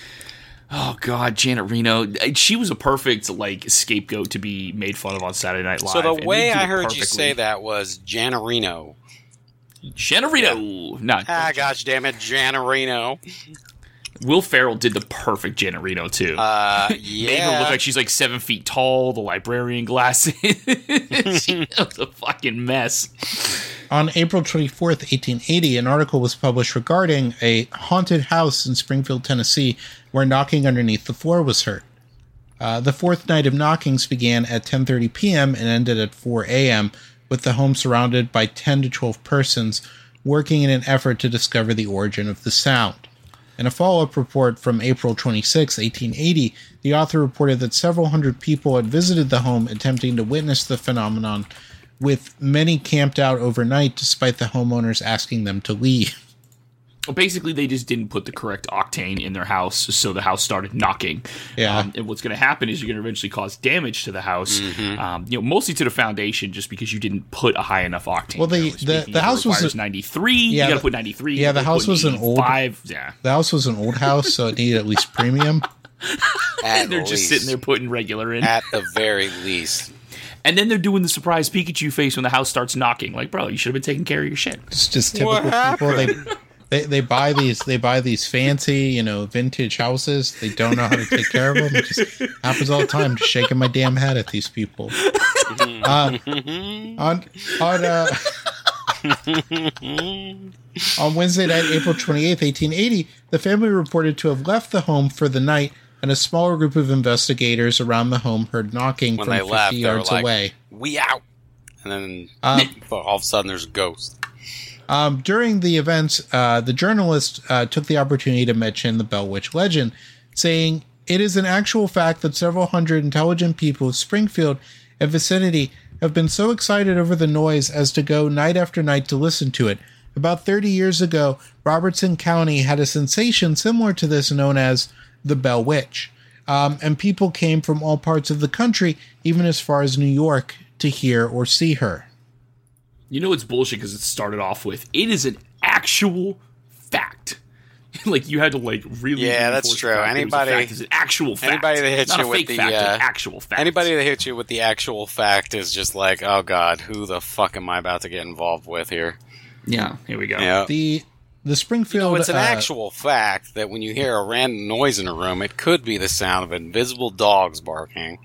Oh God, Janet Reno. She was a perfect like scapegoat to be made fun of on Saturday Night Live. So the way I heard perfectly. You say that was Janet Reno. Janet Reno. Yeah. No. Ah, gosh damn it, Janet Reno. Will Ferrell did the perfect Janet Reno, too. Uh, yeah. Made her look like she's like seven feet tall, the librarian glasses. She was a fucking mess. On April twenty-fourth, eighteen eighty, an article was published regarding a haunted house in Springfield, Tennessee, where knocking underneath the floor was heard. Uh, the fourth night of knockings began at ten thirty p.m. and ended at four a.m., with the home surrounded by ten to twelve persons working in an effort to discover the origin of the sound. In a follow-up report from April twenty-sixth, eighteen eighty, the author reported that several hundred people had visited the home attempting to witness the phenomenon, with many camped out overnight despite the homeowners asking them to leave. Well, basically, they just didn't put the correct octane in their house, so the house started knocking. Yeah. Um, and what's going to happen is you're going to eventually cause damage to the house, mm-hmm. um, you know, mostly to the foundation, just because you didn't put a high enough octane. Well, they, the the house was ninety-three. Yeah, you got to put ninety-three. Yeah, the house was an old. Yeah, the house was an old house, so it needed at least premium. At and they're least. Just sitting there putting regular in. At the very least. And then they're doing the surprise Pikachu face when the house starts knocking. Like, bro, you should have been taking care of your shit. It's just typical people. They. They they buy these they buy these fancy, you know, vintage houses. They don't know how to take care of them. It just happens all the time. Just shaking my damn head at these people. Uh, on on uh, on Wednesday night, April twenty-eighth, eighteen eighty, the family reported to have left the home for the night, and a smaller group of investigators around the home heard knocking when from fifty left, yards like, away. We out, and then um, all of a sudden there's a ghost. Um, during the events, uh, the journalist uh, took the opportunity to mention the Bell Witch legend, saying, "It is an actual fact that several hundred intelligent people of Springfield and vicinity have been so excited over the noise as to go night after night to listen to it. About thirty years ago, Robertson County had a sensation similar to this known as the Bell Witch, um, and people came from all parts of the country, even as far as New York, to hear or see her." You know it's bullshit because it started off with, "It is an actual fact." Like, you had to, like, really... Yeah, that's true. Anybody... It's an actual fact. Anybody that hits you with the... Fact, uh, actual fact. Anybody that hits you with the actual fact is just like, oh, God, who the fuck am I about to get involved with here? Yeah, here we go. Yeah. The... The Springfield. You know, it's an uh, actual fact that when you hear a random noise in a room, it could be the sound of invisible dogs barking.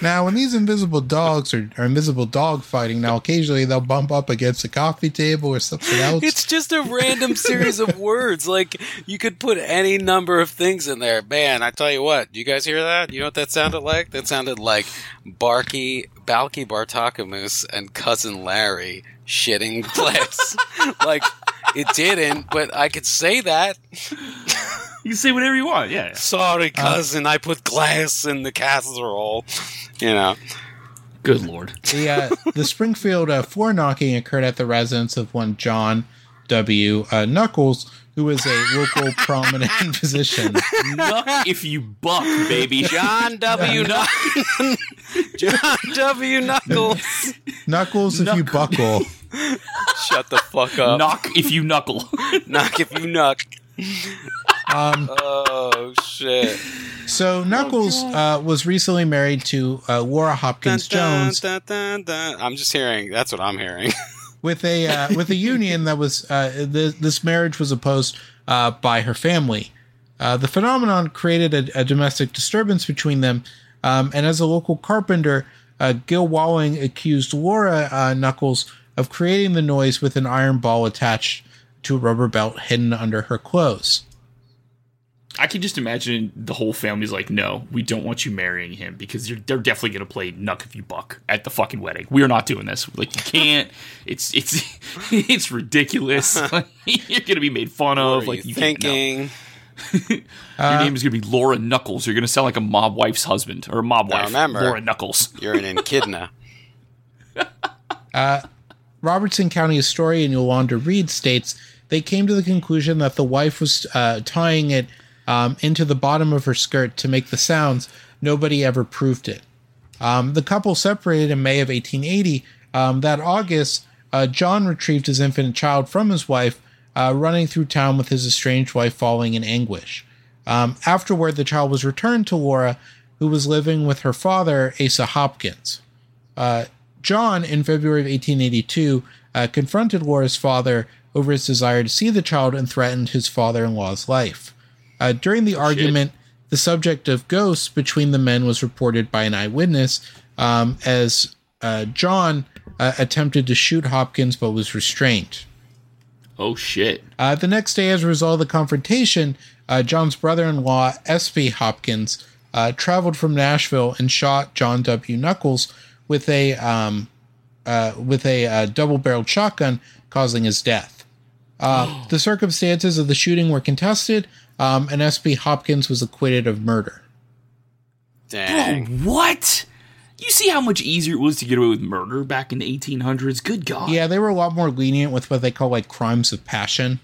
Now, when these invisible dogs are, are invisible dog fighting, now occasionally they'll bump up against a coffee table or something else. It's just a random series of words. Like, you could put any number of things in there. Man, I tell you what, do you guys hear that? You know what that sounded like? That sounded like Barky, Balky Bartakamus and Cousin Larry shitting clips. Like, it didn't, but I could say that. You can say whatever you want, yeah. Sorry, cousin, uh, I put glass in the casserole. You know. Good Lord. The, uh, the Springfield uh, floor knocking occurred at the residence of one John W. Uh, Knuckles, who is a local prominent physician. Knuck if you buck, baby. John W. Knuckles. John W. Knuckles. Knuckles if Knuck- you buckle. Shut the fuck up. Knock if you knuckle. Knock if you knuck. Um, oh, shit. So Knuckles uh, was recently married to uh, Laura Hopkins dun, dun, Jones. Dun, dun, dun, dun. I'm just hearing, that's what I'm hearing. With a uh, with a union that was, uh, th- this marriage was opposed uh, by her family. Uh, the phenomenon created a, a domestic disturbance between them, um, and as a local carpenter, uh, Gil Walling accused Laura uh, Knuckles of creating the noise with an iron ball attached to a rubber belt hidden under her clothes. I can just imagine the whole family's like, "No, we don't want you marrying him because you're, they're definitely going to play Knuck if you buck at the fucking wedding. We are not doing this. Like, you can't. It's it's it's ridiculous. Like, you're going to be made fun of. Like, you, you thinking? Can't, no. Your uh, name is going to be Laura Knuckles. You're going to sound like a mob wife's husband or a mob wife. Remember, Laura Knuckles. You're an echidna." uh, Robertson County historian Yolanda Reed states they came to the conclusion that the wife was uh, tying it um, into the bottom of her skirt to make the sounds. Nobody ever proved it. Um, the couple separated in May of eighteen eighty. Um, that August, uh, John retrieved his infant child from his wife, uh, running through town with his estranged wife falling in anguish. Um, afterward, the child was returned to Laura, who was living with her father, Asa Hopkins. Uh, John, in February of eighteen eighty-two, uh, confronted Laura's father over his desire to see the child and threatened his father-in-law's life. Uh, during the Shit. argument, the subject of ghosts between the men was reported by an eyewitness, um, as uh, John uh, attempted to shoot Hopkins but was restrained. Oh, shit. Uh, the next day, as a result of the confrontation, uh, John's brother-in-law, S P Hopkins, uh, traveled from Nashville and shot John W. Knuckles with a um, uh, with a uh, double-barreled shotgun, causing his death. Uh, the circumstances of the shooting were contested, um, and S P Hopkins was acquitted of murder. Dang. Bro, what? You see how much easier it was to get away with murder back in the eighteen hundreds? Good God. Yeah, they were a lot more lenient with what they call, like, crimes of passion,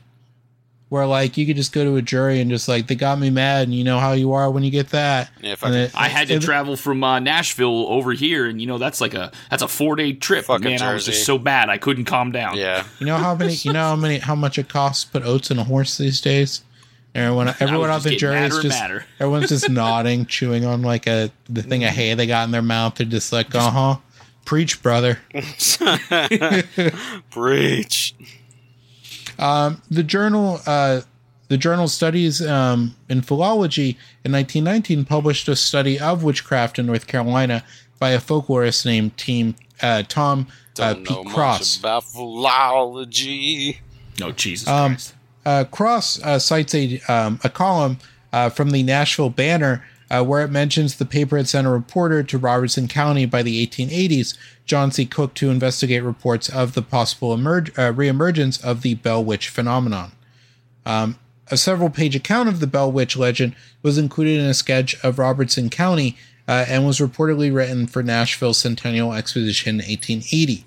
where, like, you could just go to a jury and just, like, they got me mad, and you know how you are when you get that. Yeah, fuck it, I had to it, travel from uh, Nashville over here, and, you know, that's like a that's a four-day trip. Fucking Man, Jersey. I was just so bad, I couldn't calm down. Yeah. You know how many? You know how many? How much it costs to put oats in a horse these days? Everyone, everyone on the jury is just madder. everyone's just nodding, chewing on like a the thing of hay they got in their mouth. They're just like, uh huh, preach, brother, preach. Um, the journal, uh, the journal Studies um, in Philology in nineteen nineteen published a study of witchcraft in North Carolina by a folklorist named Team uh, Tom uh, Don't P. know Cross. Much about philology. No, Jesus um, Christ. Uh, Cross uh, cites a, um, a column uh, from the Nashville Banner uh, where it mentions the paper had sent a reporter to Robertson County by the eighteen eighties, John C. Cook, to investigate reports of the possible emerg- uh, reemergence of the Bell Witch phenomenon. Um, a several-page account of the Bell Witch legend was included in a sketch of Robertson County uh, and was reportedly written for Nashville's Centennial Exposition in eighteen eighty.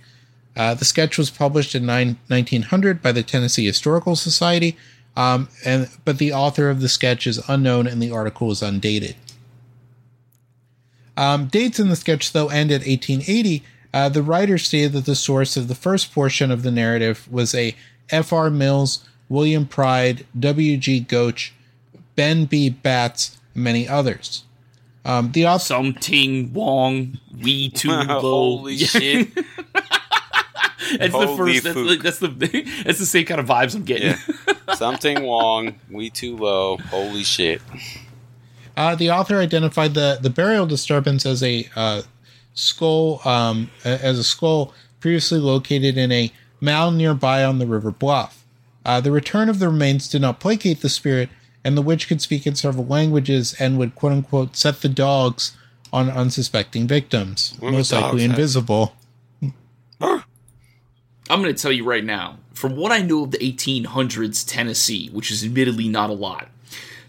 Uh, the sketch was published in nineteen hundred by the Tennessee Historical Society, um, and but the author of the sketch is unknown and the article is undated. Um, dates in the sketch, though, end at eighteen eighty. Uh, the writer stated that the source of the first portion of the narrative was a F R Mills, William Pride, W G Goach, Ben B. Batts, and many others. Um, the author- Something Wong, We Too Low. Holy shit. That's the first. That's, like, that's the that's the same kind of vibes I'm getting. Yeah. Something wrong. We too low. Holy shit. Uh, the author identified the, the burial disturbance as a uh, skull um, as a skull previously located in a mound nearby on the river bluff. Uh, the return of the remains did not placate the spirit, and the witch could speak in several languages and would quote unquote set the dogs on unsuspecting victims, Where most likely invisible. I'm going to tell you right now, from what I know of the eighteen hundreds Tennessee, which is admittedly not a lot,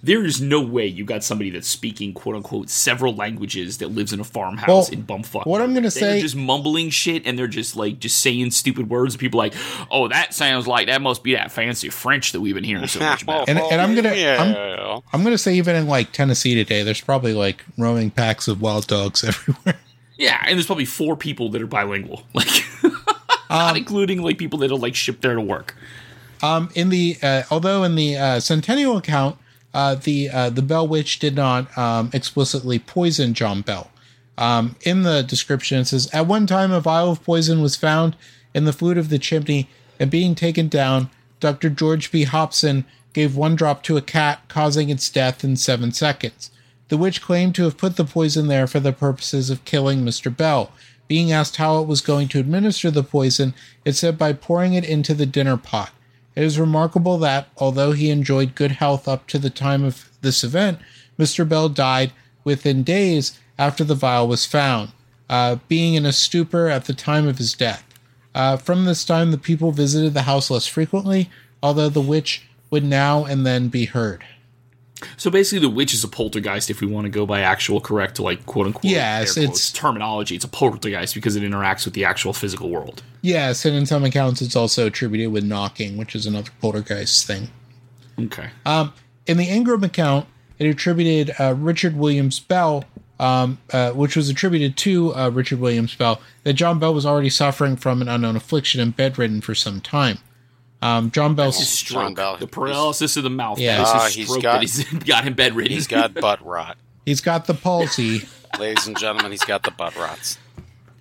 there is no way you got somebody that's speaking, quote-unquote, several languages that lives in a farmhouse well, in bumfuck. What I'm going to say... They're just mumbling shit, and they're just, like, just saying stupid words, and people are like, oh, that sounds like, that must be that fancy French that we've been hearing so much about. and, and I'm going to yeah, I'm, yeah. I'm going to say even in, like, Tennessee today, there's probably, like, roaming packs of wild dogs everywhere. Yeah, and there's probably four people that are bilingual. Like... Not including like people that'll like ship there to work. Um, in the uh, although in the uh, Centennial account, uh, the uh, the Bell Witch did not um, explicitly poison John Bell. Um, in the description, it says at one time a vial of poison was found in the flue of the chimney, and being taken down, Doctor George B. Hobson gave one drop to a cat, causing its death in seven seconds. The witch claimed to have put the poison there for the purposes of killing Mister Bell. Being asked how it was going to administer the poison, it said by pouring it into the dinner pot. It is remarkable that, although he enjoyed good health up to the time of this event, Mister Bell died within days after the vial was found, uh, being in a stupor at the time of his death. Uh, from this time, the people visited the house less frequently, although the witch would now and then be heard. So basically the witch is a poltergeist if we want to go by actual correct, like, quote-unquote, yes, it's terminology. It's a poltergeist because it interacts with the actual physical world. Yes, and in some accounts it's also attributed with knocking, which is another poltergeist thing. Okay. Um, in the Ingram account, it attributed uh, Richard Williams Bell, um, uh, which was attributed to uh, Richard Williams Bell, that John Bell was already suffering from an unknown affliction and bedridden for some time. Um, John Bell's stroke, John Bell. The paralysis of the mouth. Yeah, uh, he's got, he's got him bedridden. He's got butt rot. He's got the palsy. Ladies and gentlemen, he's got the butt rots.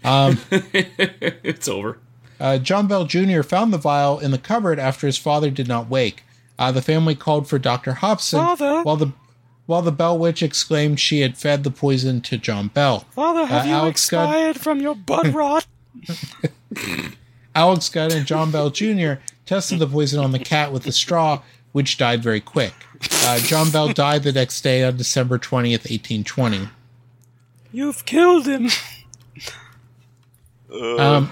Um, it's over. Uh, John Bell Junior found the vial in the cupboard after his father did not wake. Uh, the family called for Doctor Hobson, father. while the while the Bell Witch exclaimed she had fed the poison to John Bell. Father, have uh, you Alex expired got, from your butt rot? Alex Gunn and John Bell Junior tested the poison on the cat with a straw, which died very quick. Uh, John Bell died the next day on December twentieth, eighteen twenty. You've killed him. Um,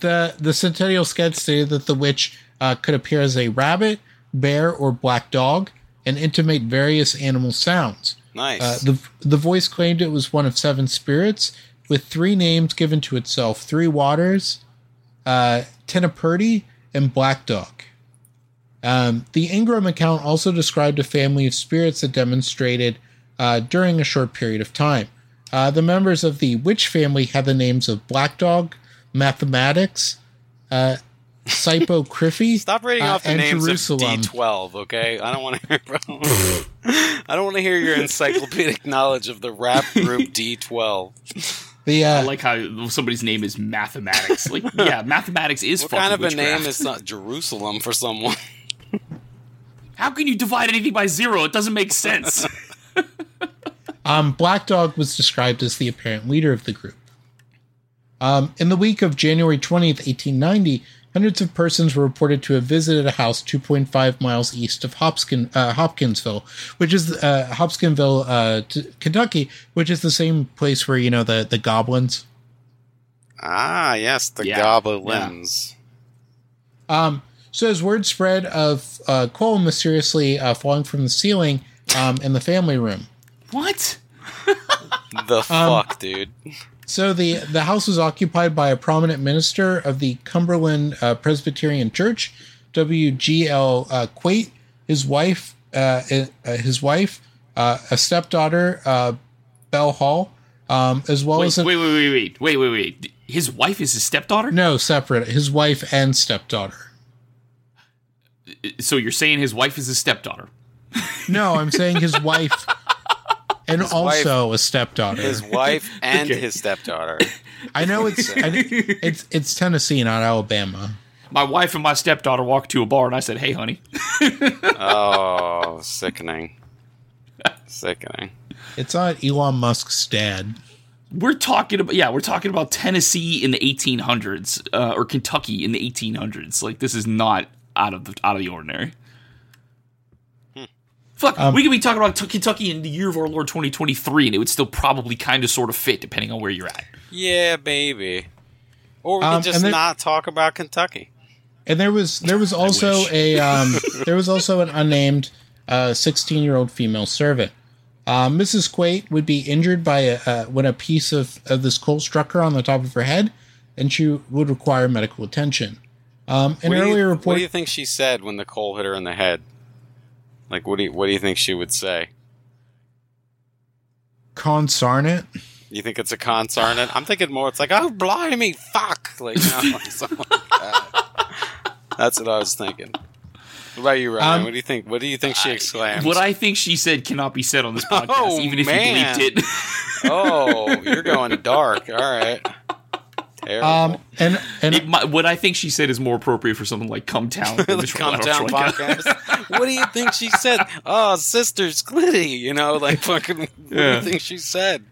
the the Centennial sketch stated that the witch uh, could appear as a rabbit, bear, or black dog, and intimate various animal sounds. Nice. Uh, the the voice claimed it was one of seven spirits, with three names given to itself: Three Waters, uh, Tenapurti, and Black Dog. Um, the Ingram account also described a family of spirits that demonstrated uh, during a short period of time. Uh, the members of the witch family had the names of Black Dog, Mathematics, uh, Sipo Criffy. Stop reading uh, off the names Jerusalem. Of D twelve, okay? I don't want to hear I don't want to hear your encyclopedic knowledge of the rap group D twelve. The, uh, I like how somebody's name is Mathematics. Like, yeah, Mathematics is what fucking witchcraft. What kind of a name is not Jerusalem for someone? How can you divide anything by zero? It doesn't make sense. um, Black Dog was described as the apparent leader of the group. Um, in the week of January twentieth, eighteen ninety, hundreds of persons were reported to have visited a house two point five miles east of Hopkin, uh, Hopkinsville, which is uh, Hopkinsville, uh, t- Kentucky, which is the same place where, you know, the, the goblins. Ah, yes, the yeah. goblins. Yeah. Um, so as word spread of uh, coal mysteriously uh, falling from the ceiling um, in the family room. What? The fuck, um, dude. So the, the house was occupied by a prominent minister of the Cumberland uh, Presbyterian Church, W G L Uh, Quate, his wife, uh, his wife, uh, a stepdaughter, uh, Bell Hall, um, as well wait, as a, wait, wait, wait, wait, wait, wait, wait. His wife is his stepdaughter? No, separate. His wife and stepdaughter. So you're saying his wife is his stepdaughter? No, I'm saying his wife. And his also wife, a stepdaughter. His wife and okay. his stepdaughter. I know it's I, it's it's Tennessee, not Alabama. My wife and my stepdaughter walked to a bar, and I said, "Hey, honey." Oh, sickening! Sickening. It's not Elon Musk's dad. We're talking about yeah, we're talking about Tennessee in the eighteen hundreds, uh, or Kentucky in the eighteen hundreds. Like, this is not out of the out of the ordinary. Fuck, um, we could be talking about t- Kentucky in the year of our Lord twenty twenty-three, and it would still probably kind of sort of fit, depending on where you're at. Yeah, maybe. Or we um, could just there, not talk about Kentucky. And there was there was also a um, there was also an unnamed sixteen-year-old uh, female servant. Uh, Missus Quate would be injured by a, uh, when a piece of, of this coal struck her on the top of her head, and she would require medical attention. Um, an earlier you, report. What do you think she said when the coal hit her in the head? Like, what do you what do you think she would say? Consarn it. You think it's a consarn it? I'm thinking more. It's like, oh, blimey, fuck! Like, you know, like something like that. That's what I was thinking. What about you, Ryan? Um, what do you think? What do you think she exclaimed? What I think she said cannot be said on this podcast, oh, even man. if you believed it. Oh, you're going dark. All right. Terrible. Um, and and it, my, what I think she said is more appropriate for something like "Come Town," the "Come Town" podcast. What do you think she said? Oh, sisters, Clitty, you know, like fucking. What yeah. do you think she said?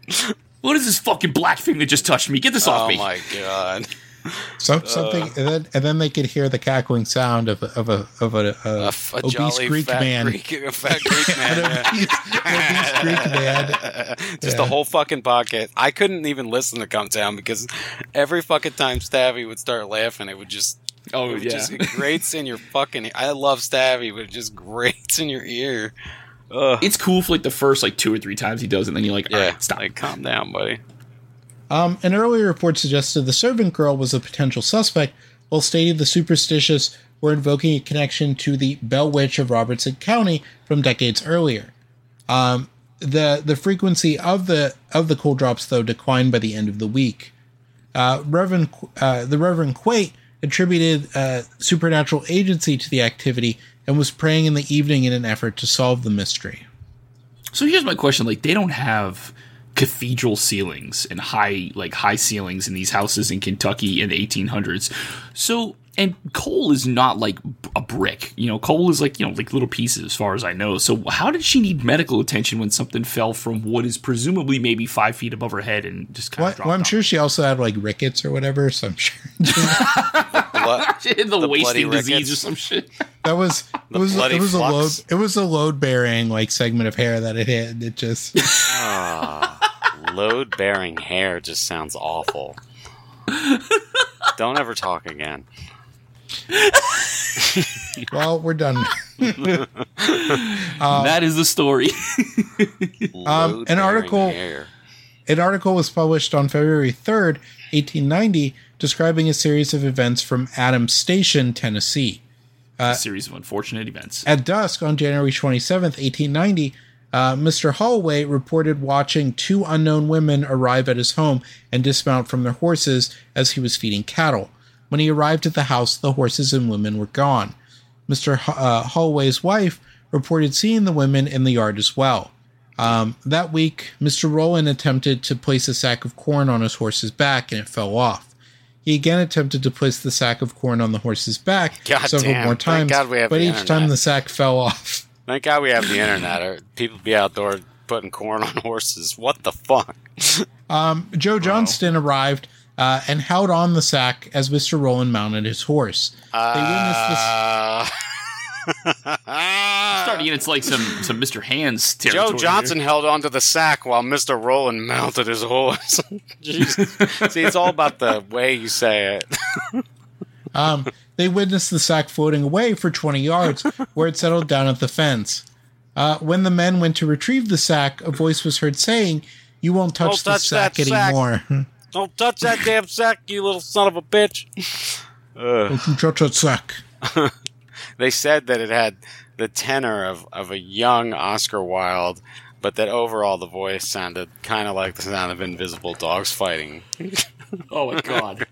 What is this fucking black thing that just touched me? Get this oh off me! Oh my god! So, uh, something, and then, and then they could hear the cackling sound of a, of a of a, a, a, f- a obese jolly Greek fat man, Greek, a fat Greek man, yeah. obese, obese Greek man. Just yeah. the whole fucking podcast. I couldn't even listen to "Come Town" because every fucking time Stavvy would start laughing, it would just oh it would yeah, just, it grates in your fucking. I love Stavvy, but it just grates in your ear. Ugh. It's cool for like the first like two or three times he does, and then you're like, yeah, all right, stop. Like, calm down, buddy. Um, an earlier report suggested the servant girl was a potential suspect, while stating the superstitious were invoking a connection to the Bell Witch of Robertson County from decades earlier. Um, the the frequency of the of the cool drops though declined by the end of the week. Uh, Reverend uh, the Reverend Quate attributed uh, supernatural agency to the activity and was praying in the evening in an effort to solve the mystery. So here's my question: like, they don't have cathedral ceilings and high like high ceilings in these houses in Kentucky in the eighteen hundreds. So, and coal is not like a brick, you know, coal is like, you know, like little pieces as far as I know. So how did she need medical attention when something fell from what is presumably maybe five feet above her head and just kind well, of dropped? Well, I'm off? Sure she also had like rickets or whatever, so I'm sure. She had the, the wasting disease rickets. Or some shit. That was, it was, it was a load, it was a load bearing like segment of hair that it had. It just, uh, load bearing hair just sounds awful. Don't ever talk again. Well, we're done. um, that is the story. um, an article, hair. an article was published on February third, eighteen ninety, describing a series of events from Adams Station, Tennessee. Uh, a series of unfortunate events. At dusk on January twenty-seventh, eighteen ninety, uh, Mister Holloway reported watching two unknown women arrive at his home and dismount from their horses as he was feeding cattle. When he arrived at the house, the horses and women were gone. Mister H- uh, Holloway's wife reported seeing the women in the yard as well. Um, that week, Mister Rowland attempted to place a sack of corn on his horse's back, and it fell off. He again attempted to place the sack of corn on the horse's back God several damn. more times, God we have but each internet. time the sack fell off. Thank God we have the internet. Or people be out there putting corn on horses. What the fuck? um, Joe Johnston Bro. arrived... Uh, and held on the sack as Mister Rowland mounted his horse. They witnessed this. Uh, starting it's like some, some Mister Hands territory. Joe Johnson here. held on to the sack while Mister Rowland mounted his horse. See, it's all about the way you say it. um, they witnessed the sack floating away for twenty yards, where it settled down at the fence. Uh, when the men went to retrieve the sack, a voice was heard saying, "You won't touch, touch the sack anymore." Sack. Don't touch that damn sack, you little son of a bitch. Ugh. Don't touch that sack. They said that it had the tenor of, of a young Oscar Wilde, but that overall the voice sounded kind of like the sound of invisible dogs fighting. Oh, my God.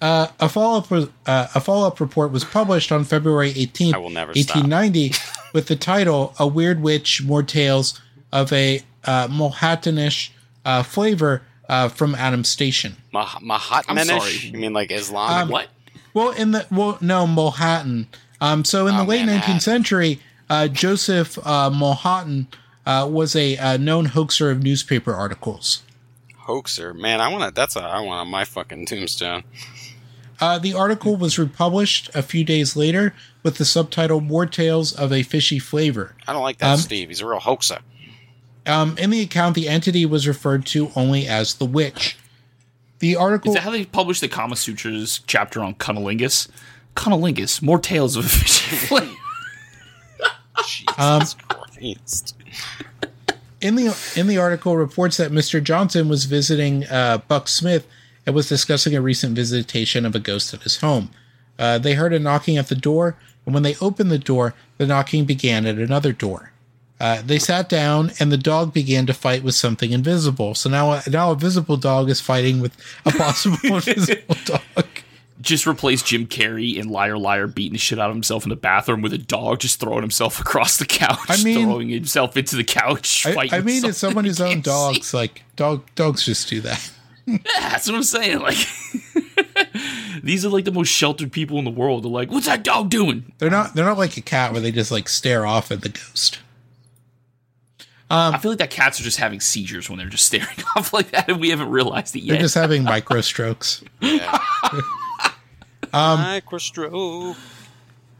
uh, a follow-up was, uh, a follow-up report was published on February eighteenth, I will never eighteen ninety, with the title, "A Weird Witch, More Tales of a uh, Manhattanish uh, Flavor." Uh, from Adams Station. Mah- Manhattanish? I'm sorry. You mean like Islamic? Um, what? Well, in the well, no, Manhattan. Um, so in oh, the late Manhattan. nineteenth century, uh, Joseph uh, Manhattan uh, was a uh, known hoaxer of newspaper articles. Hoaxer, man, I want to. That's a, I want on my fucking tombstone. Uh, the article was republished a few days later with the subtitle "More Tales of a Fishy Flavor." I don't like that, um, Steve. He's a real hoaxer. Um, in the account, the entity was referred to only as the witch. The article... Is that how they published the Kama Sutra's chapter on cunnilingus? Cunnilingus, more tales of... Jesus um, Christ. In the, in the article, reports that Mister Johnson was visiting uh, Buck Smith and was discussing a recent visitation of a ghost at his home. Uh, they heard a knocking at the door, and when they opened the door, the knocking began at another door. Uh, they sat down, and the dog began to fight with something invisible. So now a, now a visible dog is fighting with a possible invisible dog. Just replace Jim Carrey in Liar Liar beating the shit out of himself in the bathroom with a dog just throwing himself across the couch, I mean, throwing himself into the couch. I, I mean, it's somebody's own dogs. See. Like dog, dogs just do that. Yeah, that's what I'm saying. Like, these are like the most sheltered people in the world. They're like, "What's that dog doing?" They're not. They're not like a cat where they just like stare off at the ghost. Um, I feel like that cats are just having seizures when they're just staring off like that, and we haven't realized it yet. They're just having micro strokes. Yeah. um, micro stroke.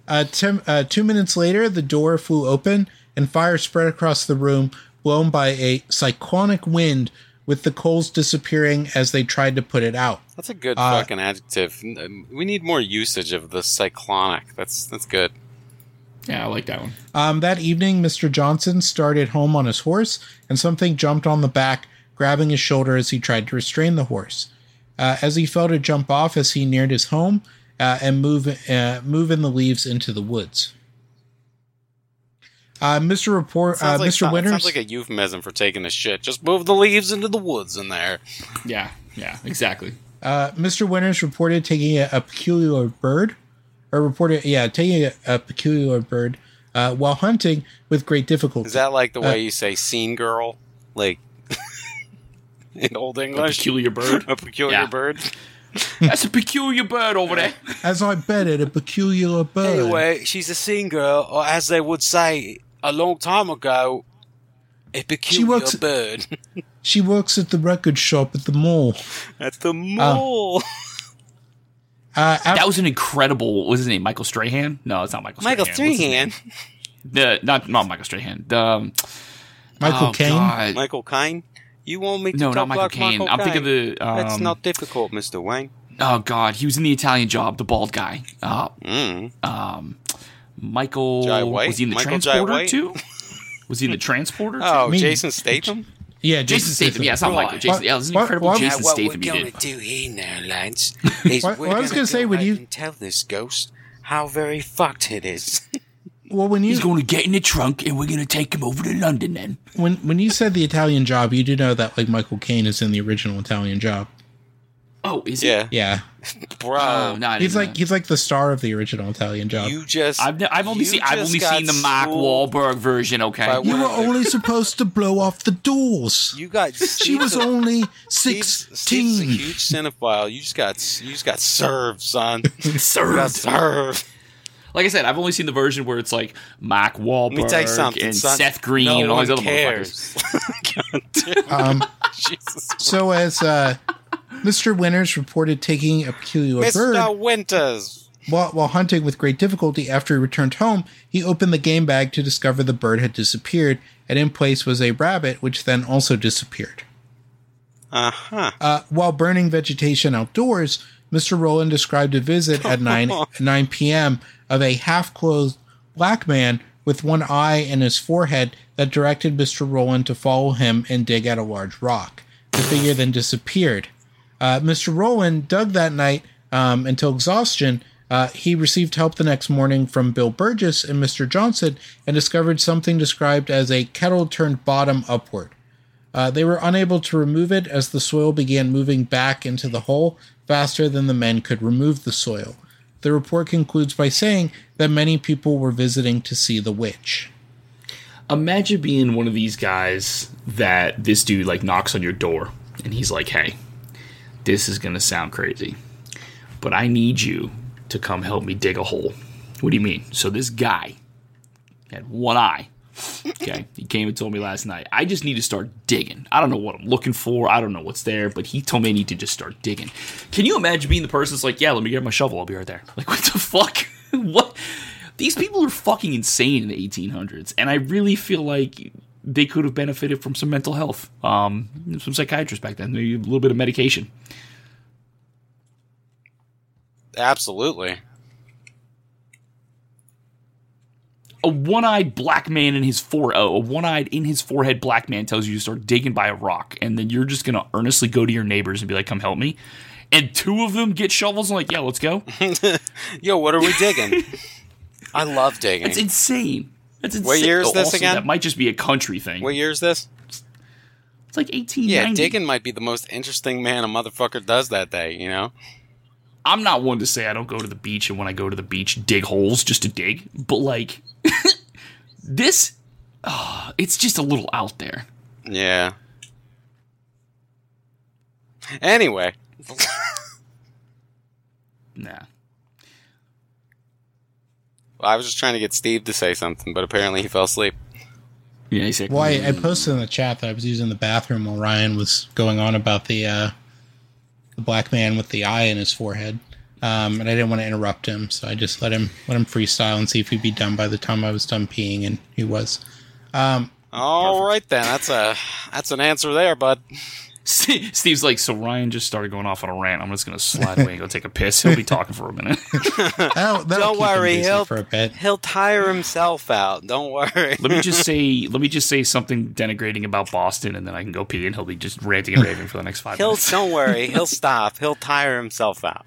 Uh, ten, uh, two minutes later, the door flew open, and fire spread across the room, blown by a cyclonic wind, with the coals disappearing as they tried to put it out. That's a good uh, fucking adjective. We need more usage of the cyclonic. That's that's good. Yeah, I like that one. Um, that evening, Mister Johnson started home on his horse, and something jumped on the back, grabbing his shoulder as he tried to restrain the horse. Uh, as he fell to jump off as he neared his home uh, and move, uh, move in the leaves into the woods. Uh, Mister Report, uh, like Mister Sounds, Winters. Sounds like a euphemism for taking a shit. Just move the leaves into the woods in there. Yeah, yeah, exactly. Uh, Mister Winters reported taking a, a peculiar bird, or reported, yeah, taking a, a peculiar bird uh, while hunting with great difficulty. Is that like the way uh, you say "scene girl," like in Old English? A peculiar bird. A peculiar yeah. bird. That's a peculiar bird over there. As I betted, a peculiar bird. Anyway, she's a scene girl, or as they would say a long time ago, a peculiar she works, bird. She works at the record shop at the mall. At the mall. Uh, uh, that was an incredible. What was his name? Michael Strahan? No, it's not Michael. Michael Strahan. Strahan. The not not Michael Strahan. The, um, Michael Caine. Oh, Michael Caine. You want me to no, talk not Michael like Caine. Michael I'm Caine. Thinking of the. Um, That's not difficult, Mister Wayne. Oh God, he was in The Italian Job. The bald guy. Uh, mm. Um, Michael. Jai White. Was he in the Michael Transporter too? Was he in the Transporter? Oh, too? Jason Statham? Yeah, Jason, Jason Statham. Statham. Yeah, it's not right. Michael. Jason. Yeah, it was an what, incredible what, Jason what Statham. What we're going to do here now, lads, is what, we're well, going to say when you tell this ghost how very fucked it is. Well, when you he's going to get in the trunk, and we're going to take him over to London. Then, when when you said The Italian Job, you do know that like Michael Caine is in the original Italian Job. Oh, is he? Yeah, yeah. Bro, oh, no, he's like know. he's like the star of the original Italian Job. You just I've, I've only seen I've only seen the Mark Wahlberg version. Okay, you were only supposed to blow off the doors. You got she was a, only sixteen. Steve's a huge cinephile. You just got you just got served, son. served, served. Like I said, I've only seen the version where it's like Mark Wahlberg and son. Seth Green no and all these other cares. Motherfuckers. um, Jesus so as uh, Mister Winters reported taking a peculiar Mister bird. Mister Winters! While, while hunting with great difficulty after he returned home, he opened the game bag to discover the bird had disappeared, and in place was a rabbit, which then also disappeared. Uh-huh. Uh, while burning vegetation outdoors, Mister Rowland described a visit at nine p.m. of a half-clothed black man with one eye in his forehead that directed Mister Rowland to follow him and dig at a large rock. The figure then disappeared. Uh, Mister Rowland dug that night um, until exhaustion. Uh, he received help the next morning from Bill Burgess and Mister Johnson and discovered something described as a kettle turned bottom upward. Uh, they were unable to remove it as the soil began moving back into the hole faster than the men could remove the soil. The report concludes by saying that many people were visiting to see the witch. Imagine being one of these guys that this dude like knocks on your door and he's like, hey, this is going to sound crazy, but I need you to come help me dig a hole. What do you mean? So this guy had one eye. Okay, he came and told me last night, I just need to start digging. I don't know what I'm looking for. I don't know what's there, but he told me I need to just start digging. Can you imagine being the person that's like, yeah, let me get my shovel. I'll be right there. Like, what the fuck? What? These people are fucking insane in the eighteen hundreds, and I really feel like they could have benefited from some mental health, um, some psychiatrists back then, maybe a little bit of medication. Absolutely. A one-eyed black man in his fore oh, a one-eyed in his forehead black man tells you to start digging by a rock, and then you're just gonna earnestly go to your neighbors and be like, "Come help me," and two of them get shovels and like, "Yeah, let's go." Yo, what are we digging? I love digging. That's insane. That's insane. What year is this also, again? That might just be a country thing. What year is this? It's like eighteen ninety. Yeah, digging might be the most interesting man a motherfucker does that day. You know. I'm not one to say I don't go to the beach, and when I go to the beach, dig holes just to dig. But like this, oh, it's just a little out there. Yeah. Anyway. Nah. Well, I was just trying to get Steve to say something, but apparently he fell asleep. Yeah, he said. Well, I, I posted in the chat that I was using the bathroom while Ryan was going on about the. Uh, The black man with the eye in his forehead, um, and I didn't want to interrupt him, so I just let him let him freestyle and see if he'd be done by the time I was done peeing, and he was. Um, All perfect. Right then, that's a that's an answer there, bud. Steve, Steve's like, so Ryan just started going off on a rant. I'm just going to slide away and go take a piss. He'll be talking for a minute. that'll, that'll Don't worry. He'll, for a bit. he'll tire himself out. Don't worry. Let me just say let me just say something denigrating about Boston, and then I can go pee, and he'll be just ranting and raving for the next five he'll, minutes. Don't worry. He'll stop. He'll tire himself out.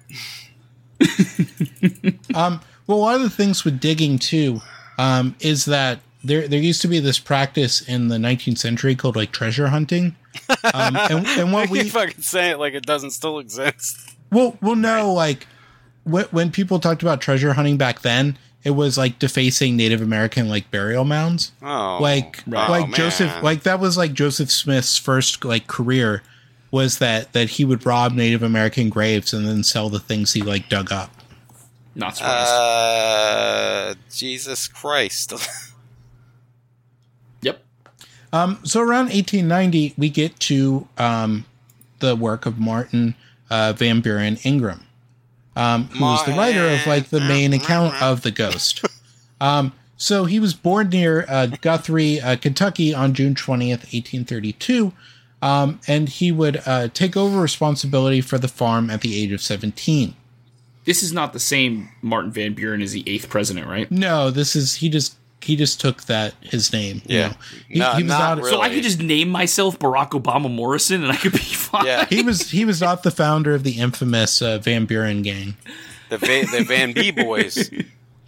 um, well, one of the things with digging, too, um, is that There there used to be this practice in the nineteenth century called like treasure hunting. Um, and, and what we fucking say it like it doesn't still exist. Well, well, no, like when, when people talked about treasure hunting back then, it was like defacing Native American like burial mounds. Oh, like right. like oh, Joseph, like that was like Joseph Smith's first like career was that that he would rob Native American graves and then sell the things he like dug up. Not surprised. Uh, Jesus Christ. Um, so around eighteen ninety, we get to um, the work of Martin uh, Van Buren Ingram, um, who was the writer of like the main account of The Ghost. Um, so he was born near uh, Guthrie, uh, Kentucky on June twentieth, eighteen thirty-two, um, and he would uh, take over responsibility for the farm at the age of seventeen. This is not the same Martin Van Buren as the eighth president, right? No, this is – he just – He just took that his name. Yeah, you know. he, no, he was not, not really. So I could just name myself Barack Obama Morrison, and I could be fine. Yeah. he was he was not the founder of the infamous uh, Van Buren gang, the Va- the Van B boys.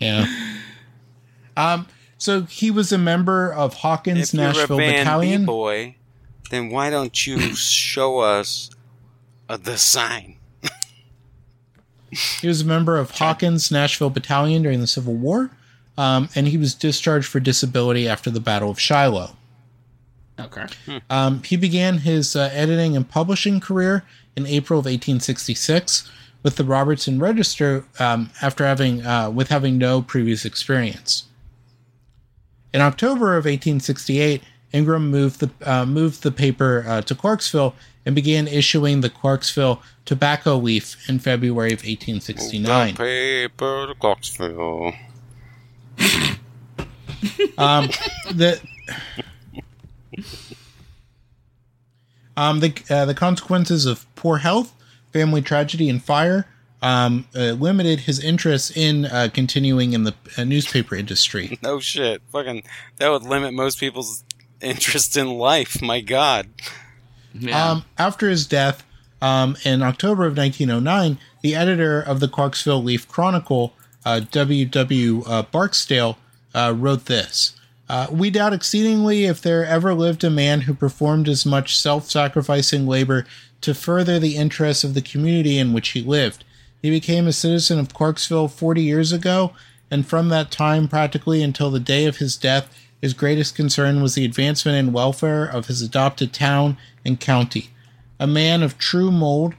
Yeah. Um. So he was a member of Hawkins if Nashville you're a Van Battalion. B boy, then why don't you show us uh, the sign? He was a member of Hawkins Nashville Battalion during the Civil War. Um, and he was discharged for disability after the Battle of Shiloh. Okay. Hmm. Um, he began his uh, editing and publishing career in April of eighteen sixty-six with the Robertson Register, um, after having uh, with having no previous experience. In October of eighteen sixty-eight, Ingram moved the uh, moved the paper uh, to Clarksville and began issuing the Clarksville Tobacco Leaf in February of eighteen sixty-nine. Move the paper to Clarksville. um, the um, the uh, the consequences of poor health, family tragedy, and fire um, uh, limited his interest in uh, continuing in the uh, newspaper industry. No shit, fucking that would limit most people's interest in life. My God. Yeah. Um, after his death, um, in October of nineteen oh nine, the editor of the Clarksville Leaf Chronicle, Uh, W W Uh, Barksdale uh, wrote this. Uh, we doubt exceedingly if there ever lived a man who performed as much self-sacrificing labor to further the interests of the community in which he lived. He became a citizen of Clarksville forty years ago, and from that time practically until the day of his death, his greatest concern was the advancement and welfare of his adopted town and county. A man of true mold,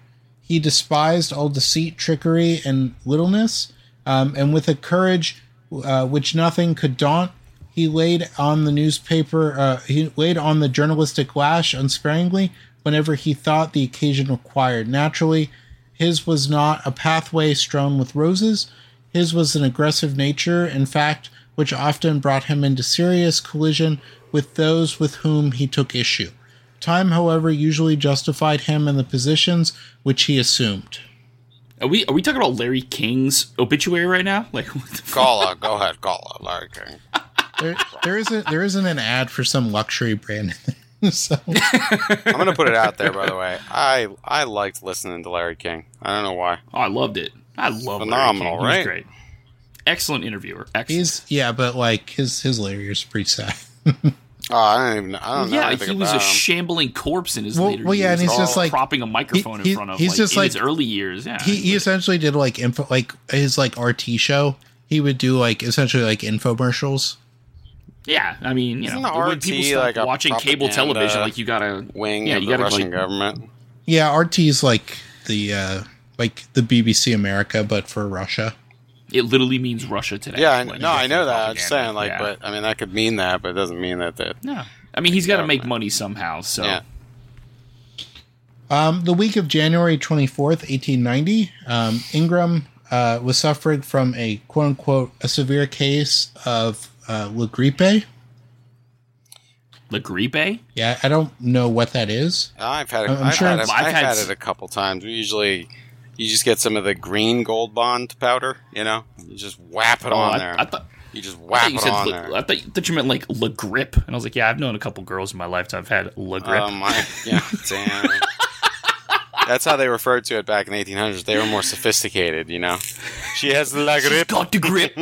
he despised all deceit, trickery, and littleness. Um, and with a courage uh, which nothing could daunt, he laid on the newspaper, uh, he laid on the journalistic lash unsparingly whenever he thought the occasion required. Naturally, his was not a pathway strewn with roses. His was an aggressive nature, in fact, which often brought him into serious collision with those with whom he took issue. Time, however, usually justified him in the positions which he assumed. Are we are we talking about Larry King's obituary right now? Like, what the call out, go ahead, call out Larry King. There, there isn't there isn't an ad for some luxury brand. So. I'm gonna put it out there. By the way, I I liked listening to Larry King. I don't know why. Oh, I loved it. I love phenomenal, Larry King. Right? Great, excellent interviewer. Excellent. He's yeah, but like his his Larry is pretty sad. Oh, I don't even. I don't yeah, know. Yeah, he was a him. shambling corpse in his well, later well, yeah, years. And he's just like propping a microphone he, in front of. He's like, just in like his early years. Yeah, he, he essentially did like info, like his like R T show. He would do like essentially like infomercials. Yeah, I mean, you Isn't know, the R T, people start like watching cable television, like you gotta wing yeah, you gotta, the Russian like, government. Yeah, R T is like the uh, like the B B C America, but for Russia. It literally means Russia today. Yeah, like, no, I know that. I'm just saying, like, yeah. but I mean, that could mean that, but it doesn't mean that. that no, I mean, he's got to make money somehow. So, yeah. um, the week of January twenty-fourth, eighteen ninety, um, Ingram uh, was suffering from a "quote unquote" a severe case of uh, la grippe. Legripe? Yeah, I don't know what that is. I've had it, I'm I've sure had it, I've had, had it a couple times. We usually, you just get some of the green Gold Bond powder, you know? You just whap it oh, on I, there. I thought, you just whap you it on Le, there. I thought, thought you meant like Le Grip. And I was like, yeah, I've known a couple girls in my lifetime have had Le Grip. Oh, um, my. Yeah, damn. That's how they referred to it back in the eighteen hundreds. They were more sophisticated, you know? She has La Grip. She's got the grip.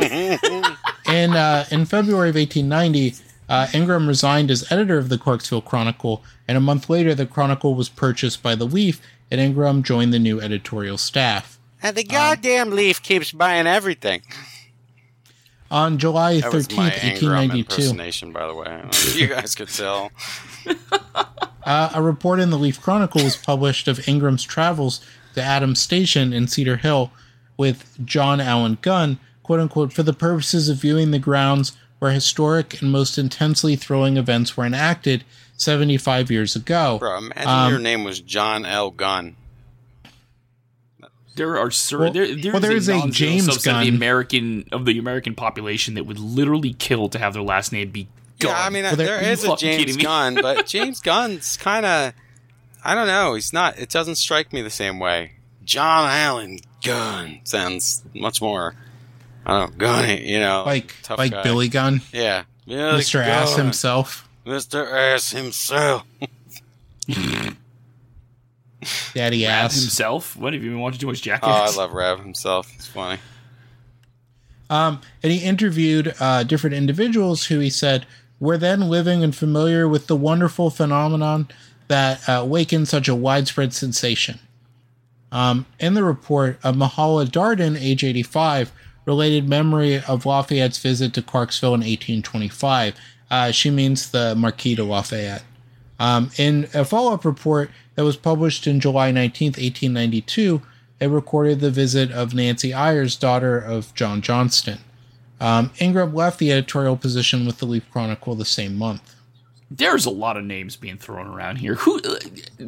And uh, in February of eighteen ninety... Uh, Ingram resigned as editor of the Clarksville Chronicle, and a month later the Chronicle was purchased by the Leaf, and Ingram joined the new editorial staff. And the goddamn um, Leaf keeps buying everything. On July that thirteenth, was my eighteen ninety-two. Ingram impersonation, by the way. I don't know if you guys could tell. uh, a report in the Leaf Chronicle was published of Ingram's travels to Adams Station in Cedar Hill with John Allen Gunn, quote-unquote, for the purposes of viewing the grounds where historic and most intensely thrilling events were enacted seventy-five years ago. Bro, imagine um, your name was John L. Gunn. There are sir, well, there, there, well, there is, is a, a James Gunn of the American of the American population that would literally kill to have their last name be Gunn. Yeah, I mean, well, there, there is a James Gunn, but James Gunn's kind of, I don't know, he's not. It doesn't strike me the same way. John Allen Gunn sounds much more. I don't know, Gunn, you know. Like like guy. Billy Gunn? Yeah. Billy Mister Gunn. Ass himself. Mister Ass himself. Daddy Rav Ass. himself? What, have you been watching too much Jackass? Oh, I love Rav himself. It's funny. Um, and he interviewed uh, different individuals who he said were then living and familiar with the wonderful phenomenon that uh, awakened such a widespread sensation. Um, in the report, uh, Mahala Darden, age eighty-five, related memory of Lafayette's visit to Clarksville in eighteen twenty-five. Uh, she means the Marquis de Lafayette. Um, in a follow-up report that was published in July nineteenth, eighteen ninety-two, it recorded the visit of Nancy Ayers, daughter of John Johnston. Um, Ingram left the editorial position with the Leaf Chronicle the same month. There's a lot of names being thrown around here. Who,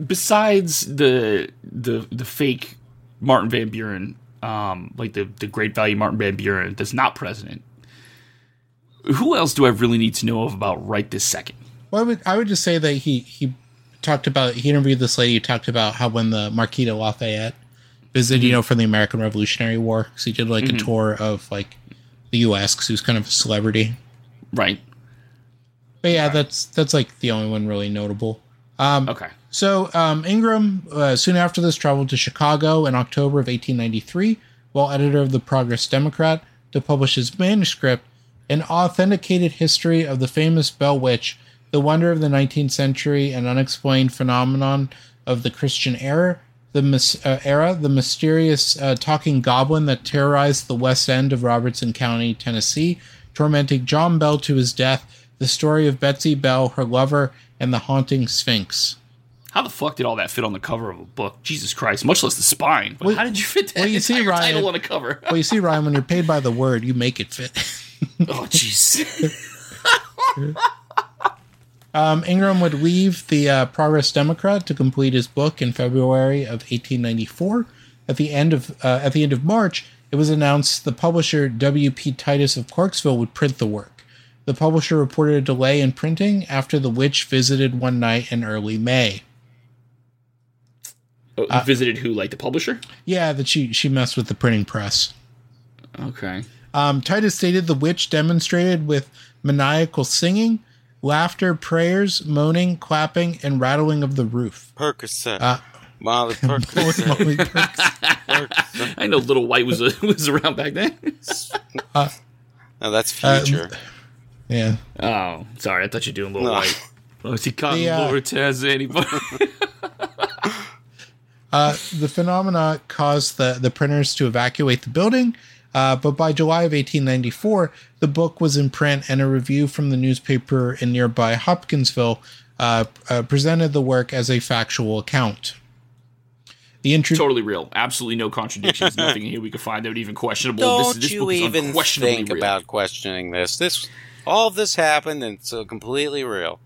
besides the the the fake Martin Van Buren? Um, like the, the great value Martin Van Buren that's not president. Who else do I really need to know of about right this second? Well, I would I would just say that he, he talked about he interviewed this lady who talked about how when the Marquis de Lafayette visited, mm-hmm. you know, from the American Revolutionary War, because he did like mm-hmm. a tour of like the U S because he was kind of a celebrity, right? But yeah, right. that's that's like the only one really notable. Um, okay. So um, Ingram, uh, soon after this, traveled to Chicago in October of eighteen ninety-three, while editor of the Progress Democrat, to publish his manuscript, An Authenticated History of the Famous Bell Witch, The Wonder of the nineteenth Century and Unexplained Phenomenon of the Christian Era, the, mis- uh, era, the mysterious uh, talking goblin that terrorized the West End of Robertson County, Tennessee, tormenting John Bell to his death, the story of Betsy Bell, her lover, and the haunting Sphinx. How the fuck did all that fit on the cover of a book? Jesus Christ, much less the spine. But well, how did you fit that well, you see, Ryan, title on a cover? Well, you see, Ryan, when you're paid by the word, you make it fit. Oh, jeez. um, Ingram would leave the uh, Progress Democrat to complete his book in February of eighteen ninety-four. At the end of uh, at the end of March, it was announced the publisher W P Titus of Clarksville would print the work. The publisher reported a delay in printing after the witch visited one night in early May. Oh, uh, visited who, like the publisher? Yeah, that she, she messed with the printing press. Okay. Um, Titus stated the witch demonstrated with maniacal singing, laughter, prayers, moaning, clapping, and rattling of the roof. Percocet. Uh, Molly Percocet. Molly Percocet. Percocet. I know Little White was, uh, was around back then. uh, no, that's future. Uh, yeah. Oh, sorry. I thought you were doing Little no. White. Oh, she caught Lord Taz anybody. Uh, the phenomena caused the, the printers to evacuate the building, uh, but by July of eighteen ninety-four, the book was in print, and a review from the newspaper in nearby Hopkinsville uh, uh, presented the work as a factual account. The intro- totally real. Absolutely no contradictions. Nothing here we could find that would even questionable. Don't this, this you book is even think real. About questioning this. This all of this happened, and so completely real.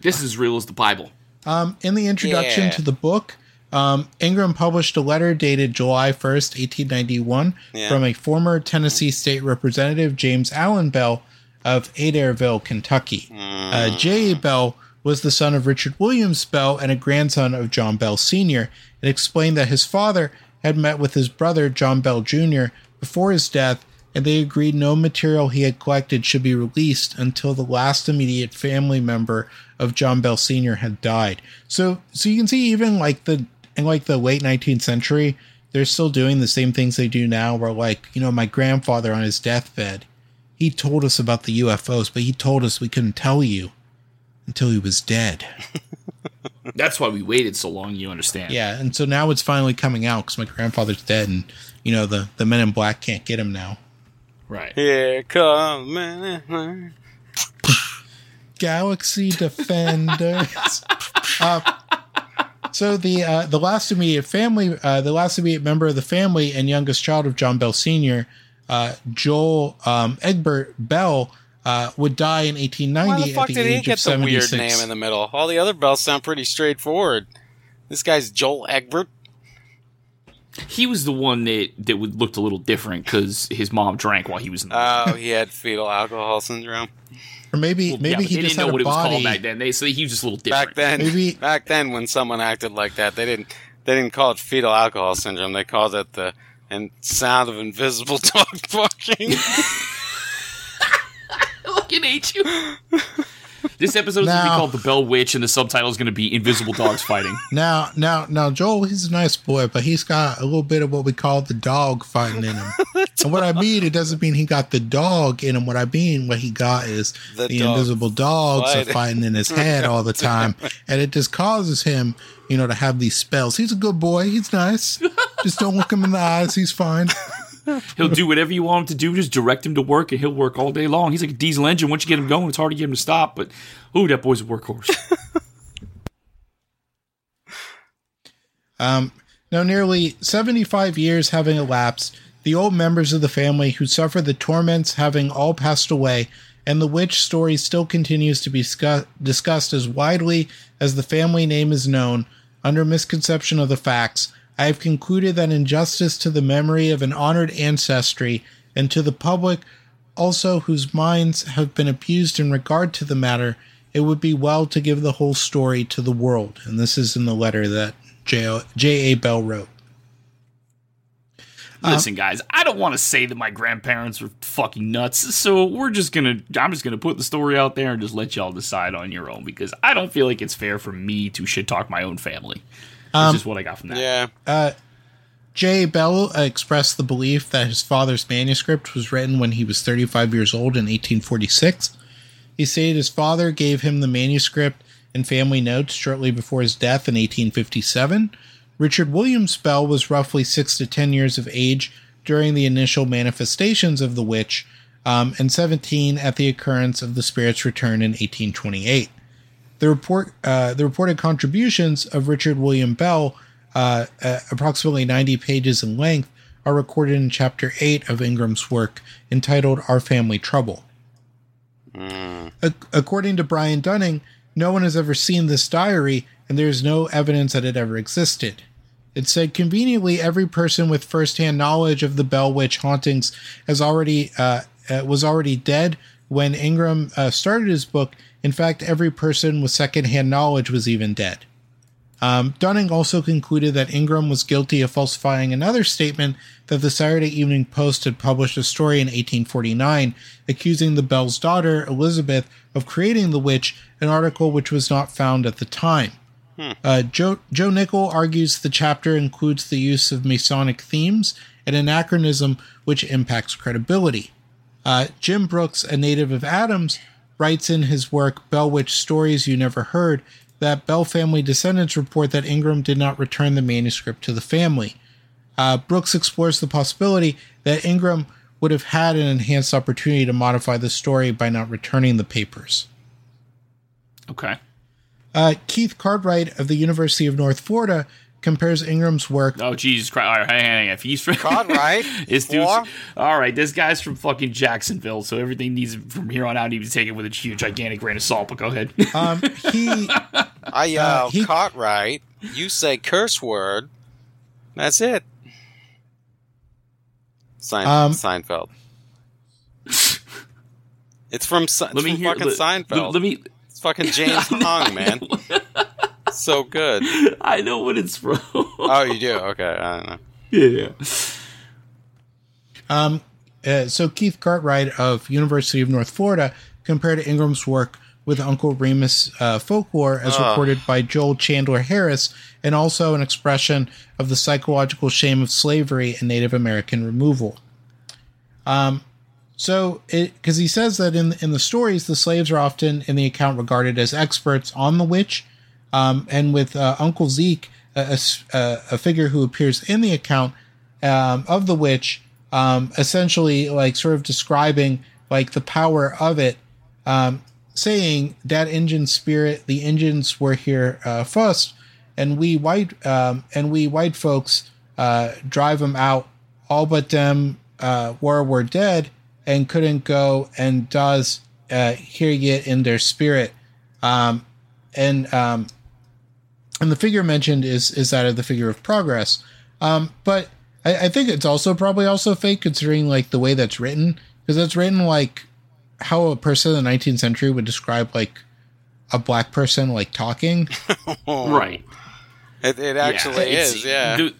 This is as real as the Bible. Um, in the introduction yeah. to the book... Um, Ingram published a letter dated July first, eighteen ninety-one, yeah. from a former Tennessee state representative, James Allen Bell, of Adairville, Kentucky. Uh, J A. Bell was the son of Richard Williams Bell and a grandson of John Bell Senior It explained that his father had met with his brother, John Bell Junior, before his death, and they agreed no material he had collected should be released until the last immediate family member of John Bell Senior had died. So, so you can see even like the in like the late nineteenth century, they're still doing the same things they do now, where like, you know, my grandfather on his deathbed, he told us about the U F Os, but he told us we couldn't tell you until he was dead. That's why we waited so long, you understand. Yeah, and so now it's finally coming out because my grandfather's dead and, you know, the, the men in black can't get him now. Right. Here comes men in black. Galaxy Defenders. uh, so the uh, the last immediate family, uh, the last immediate member of the family and youngest child of John Bell Senior, uh, Joel um, Egbert Bell, Uh, would die in eighteen ninety. Why the fuck at the did age he get of seventy-six. The weird name in the middle? All the other Bells sound pretty straightforward. This guy's Joel Egbert. He was the one that, that would looked a little different because his mom drank while he was in the hospital. Oh, he had fetal alcohol syndrome. Or maybe well, maybe yeah, he they just didn't had know a what body. It was called back then. They so he was just a little different. Back then, maybe, back then when someone acted like that, they didn't they didn't call it fetal alcohol syndrome. They called it the and sound of invisible dog barking. Looking at you. This episode's now, gonna be called "The Bell Witch," and the subtitle is gonna be "Invisible Dogs Fighting." Now, now, now, Joel, he's a nice boy, but he's got a little bit of what we call the dog fighting in him. And what I mean, it doesn't mean he got the dog in him. What I mean, what he got is the, the dog invisible dogs fighting. Are fighting in his head all the time, and it just causes him, you know, to have these spells. He's a good boy. He's nice. Just don't look him in the eyes. He's fine. He'll do whatever you want him to do. Just direct him to work, and he'll work all day long. He's like a diesel engine. Once you get him going, it's hard to get him to stop. But, ooh, that boy's a workhorse. um, now, nearly seventy-five years having elapsed, the old members of the family who suffered the torments having all passed away, and the witch story still continues to be discuss- discussed as widely as the family name is known, under misconception of the facts, I have concluded that in justice to the memory of an honored ancestry and to the public also whose minds have been abused in regard to the matter, it would be well to give the whole story to the world. And this is in the letter that J A. Bell wrote. Listen, guys, I don't want to say that my grandparents were fucking nuts, so we're just gonna, I'm just gonna put the story out there and just let y'all decide on your own, because I don't feel like it's fair for me to shit talk my own family. Um, Which is what I got from that. Yeah. Uh, J. Bell expressed the belief that his father's manuscript was written when he was thirty-five years old in eighteen forty-six. He stated his father gave him the manuscript and family notes shortly before his death in eighteen fifty-seven. Richard Williams Bell was roughly six to ten years of age during the initial manifestations of the witch, um, and seventeen at the occurrence of the spirit's return in eighteen twenty-eight. The report, uh, the reported contributions of Richard William Bell, uh, uh, approximately ninety pages in length, are recorded in Chapter eight of Ingram's work, entitled Our Family Trouble. Mm. A- according to Brian Dunning, no one has ever seen this diary, and there is no evidence that it ever existed. It said, conveniently, every person with first-hand knowledge of the Bell Witch hauntings has already uh, was already dead when Ingram uh, started his book. In fact, every person with secondhand knowledge was even dead. Um, Dunning also concluded that Ingram was guilty of falsifying another statement that the Saturday Evening Post had published a story in eighteen forty-nine accusing the Bell's daughter, Elizabeth, of creating the witch, an article which was not found at the time. Hmm. Uh, Joe, Joe Nickel argues the chapter includes the use of Masonic themes, an anachronism which impacts credibility. Uh, Jim Brooks, a native of Adams, writes in his work, Bell Witch Stories You Never Heard, that Bell family descendants report that Ingram did not return the manuscript to the family. Uh, Brooks explores the possibility that Ingram would have had an enhanced opportunity to modify the story by not returning the papers. Okay. Uh, Keith Cartwright of the University of North Florida compares Ingram's work. Oh, Jesus Christ. All right, hang on, hang on. If he's from Cartwright. All right, this guy's from fucking Jacksonville, so everything needs from here on out needs to be taken with a huge, gigantic grain of salt, but go ahead. Um, he, I, uh, uh, he, Cartwright, you say curse word. That's it. Sein- um, Seinfeld. It's from, it's from hear, fucking let, Seinfeld. Let me. It's fucking James know, Hong, man. So good. I know what it's from. Oh, you do? Okay, I don't know. Yeah. Um. Uh, so Keith Cartwright of University of North Florida compared Ingram's work with Uncle Remus uh, folklore as uh. reported by Joel Chandler Harris, and also an expression of the psychological shame of slavery and Native American removal. Um, so, because he says that in, in the stories, the slaves are often in the account regarded as experts on the witch, um, and with uh, Uncle Zeke, a, a, a figure who appears in the account um, of the witch, um, essentially like sort of describing like the power of it, um, saying that Injun spirit, the Injuns were here uh, first, and we white um, and we white folks uh, drive them out. All but them uh, were were dead and couldn't go, and does uh, hear yet in their spirit. Um, and um, and the figure mentioned is is that of the figure of progress. Um, but I, I think it's also probably also fake, considering like the way that's written, because it's written like how a person in the nineteenth century would describe like a black person like talking. Right. It, it actually yeah, is. Yeah. Dude.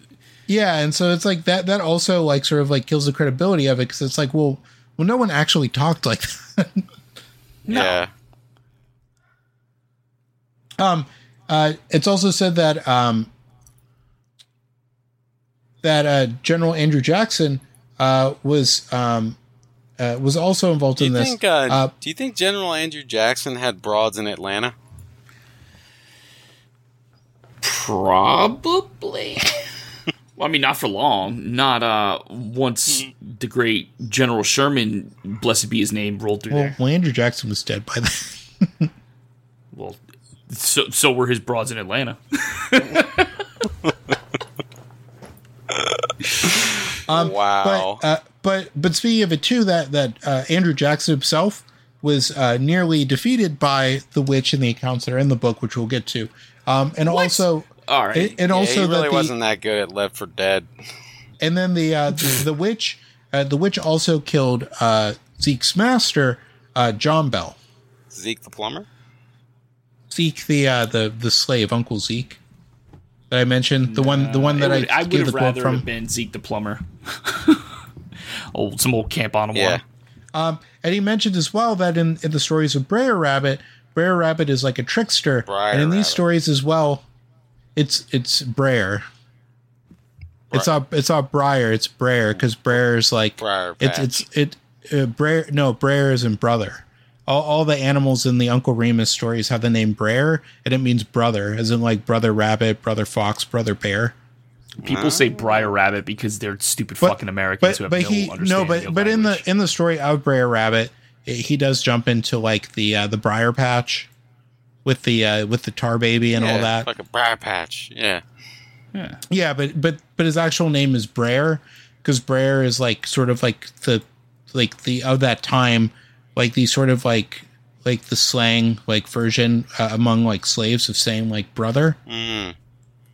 Yeah. And so it's like that, that also like sort of like kills the credibility of it. Cause it's like, well, well, no one actually talked like that. No. Yeah. Um, uh, it's also said that, um, that, uh, General Andrew Jackson, uh, was, um, Uh, was also involved in this. Think, uh, uh, do you think General Andrew Jackson had broads in Atlanta? Probably. Well, I mean, not for long. Not uh, once the great General Sherman, blessed be his name, rolled through well, there. Well, Andrew Jackson was dead by then. Well, so, so were his broads in Atlanta. um, wow. But, uh, But but speaking of it too, that that uh, Andrew Jackson himself was uh, nearly defeated by the witch in the accounts that are in the book, which we'll get to, um, and what? also, all right, and, and yeah, also he really that the, wasn't that good at Left for Dead. And then the uh, the, the witch, uh, the witch also killed uh, Zeke's master, uh, John Bell. Zeke the plumber. Zeke the uh, the the slave, Uncle Zeke. That I mentioned the no, one the one that would, I I would have rather from. Have been Zeke the plumber. Old, some old camp on a yeah. Um And he mentioned as well that in, in the stories of Brer Rabbit, Brer Rabbit is like a trickster. Briar and in these Rabbit. Stories as well, it's it's Brer. Br- it's not it's not Briar. It's Brer, because Brer is like Briar it's it's it. Uh, Brer no Brer isn't brother. All, all the animals in the Uncle Remus stories have the name Brer, and it means brother, as in like brother rabbit, brother fox, brother bear. People say Briar Rabbit because they're stupid but, fucking Americans but, who have but no he, understanding. No, but, of but in the in the story of Briar Rabbit, it, he does jump into like the uh, the briar patch with the uh, with the tar baby and yeah, all that, like a briar patch. Yeah, yeah, yeah. But but but his actual name is Brer, because Brer is like sort of like the like the of that time, like the sort of like like the slang like version uh, among like slaves of saying like brother. Mm.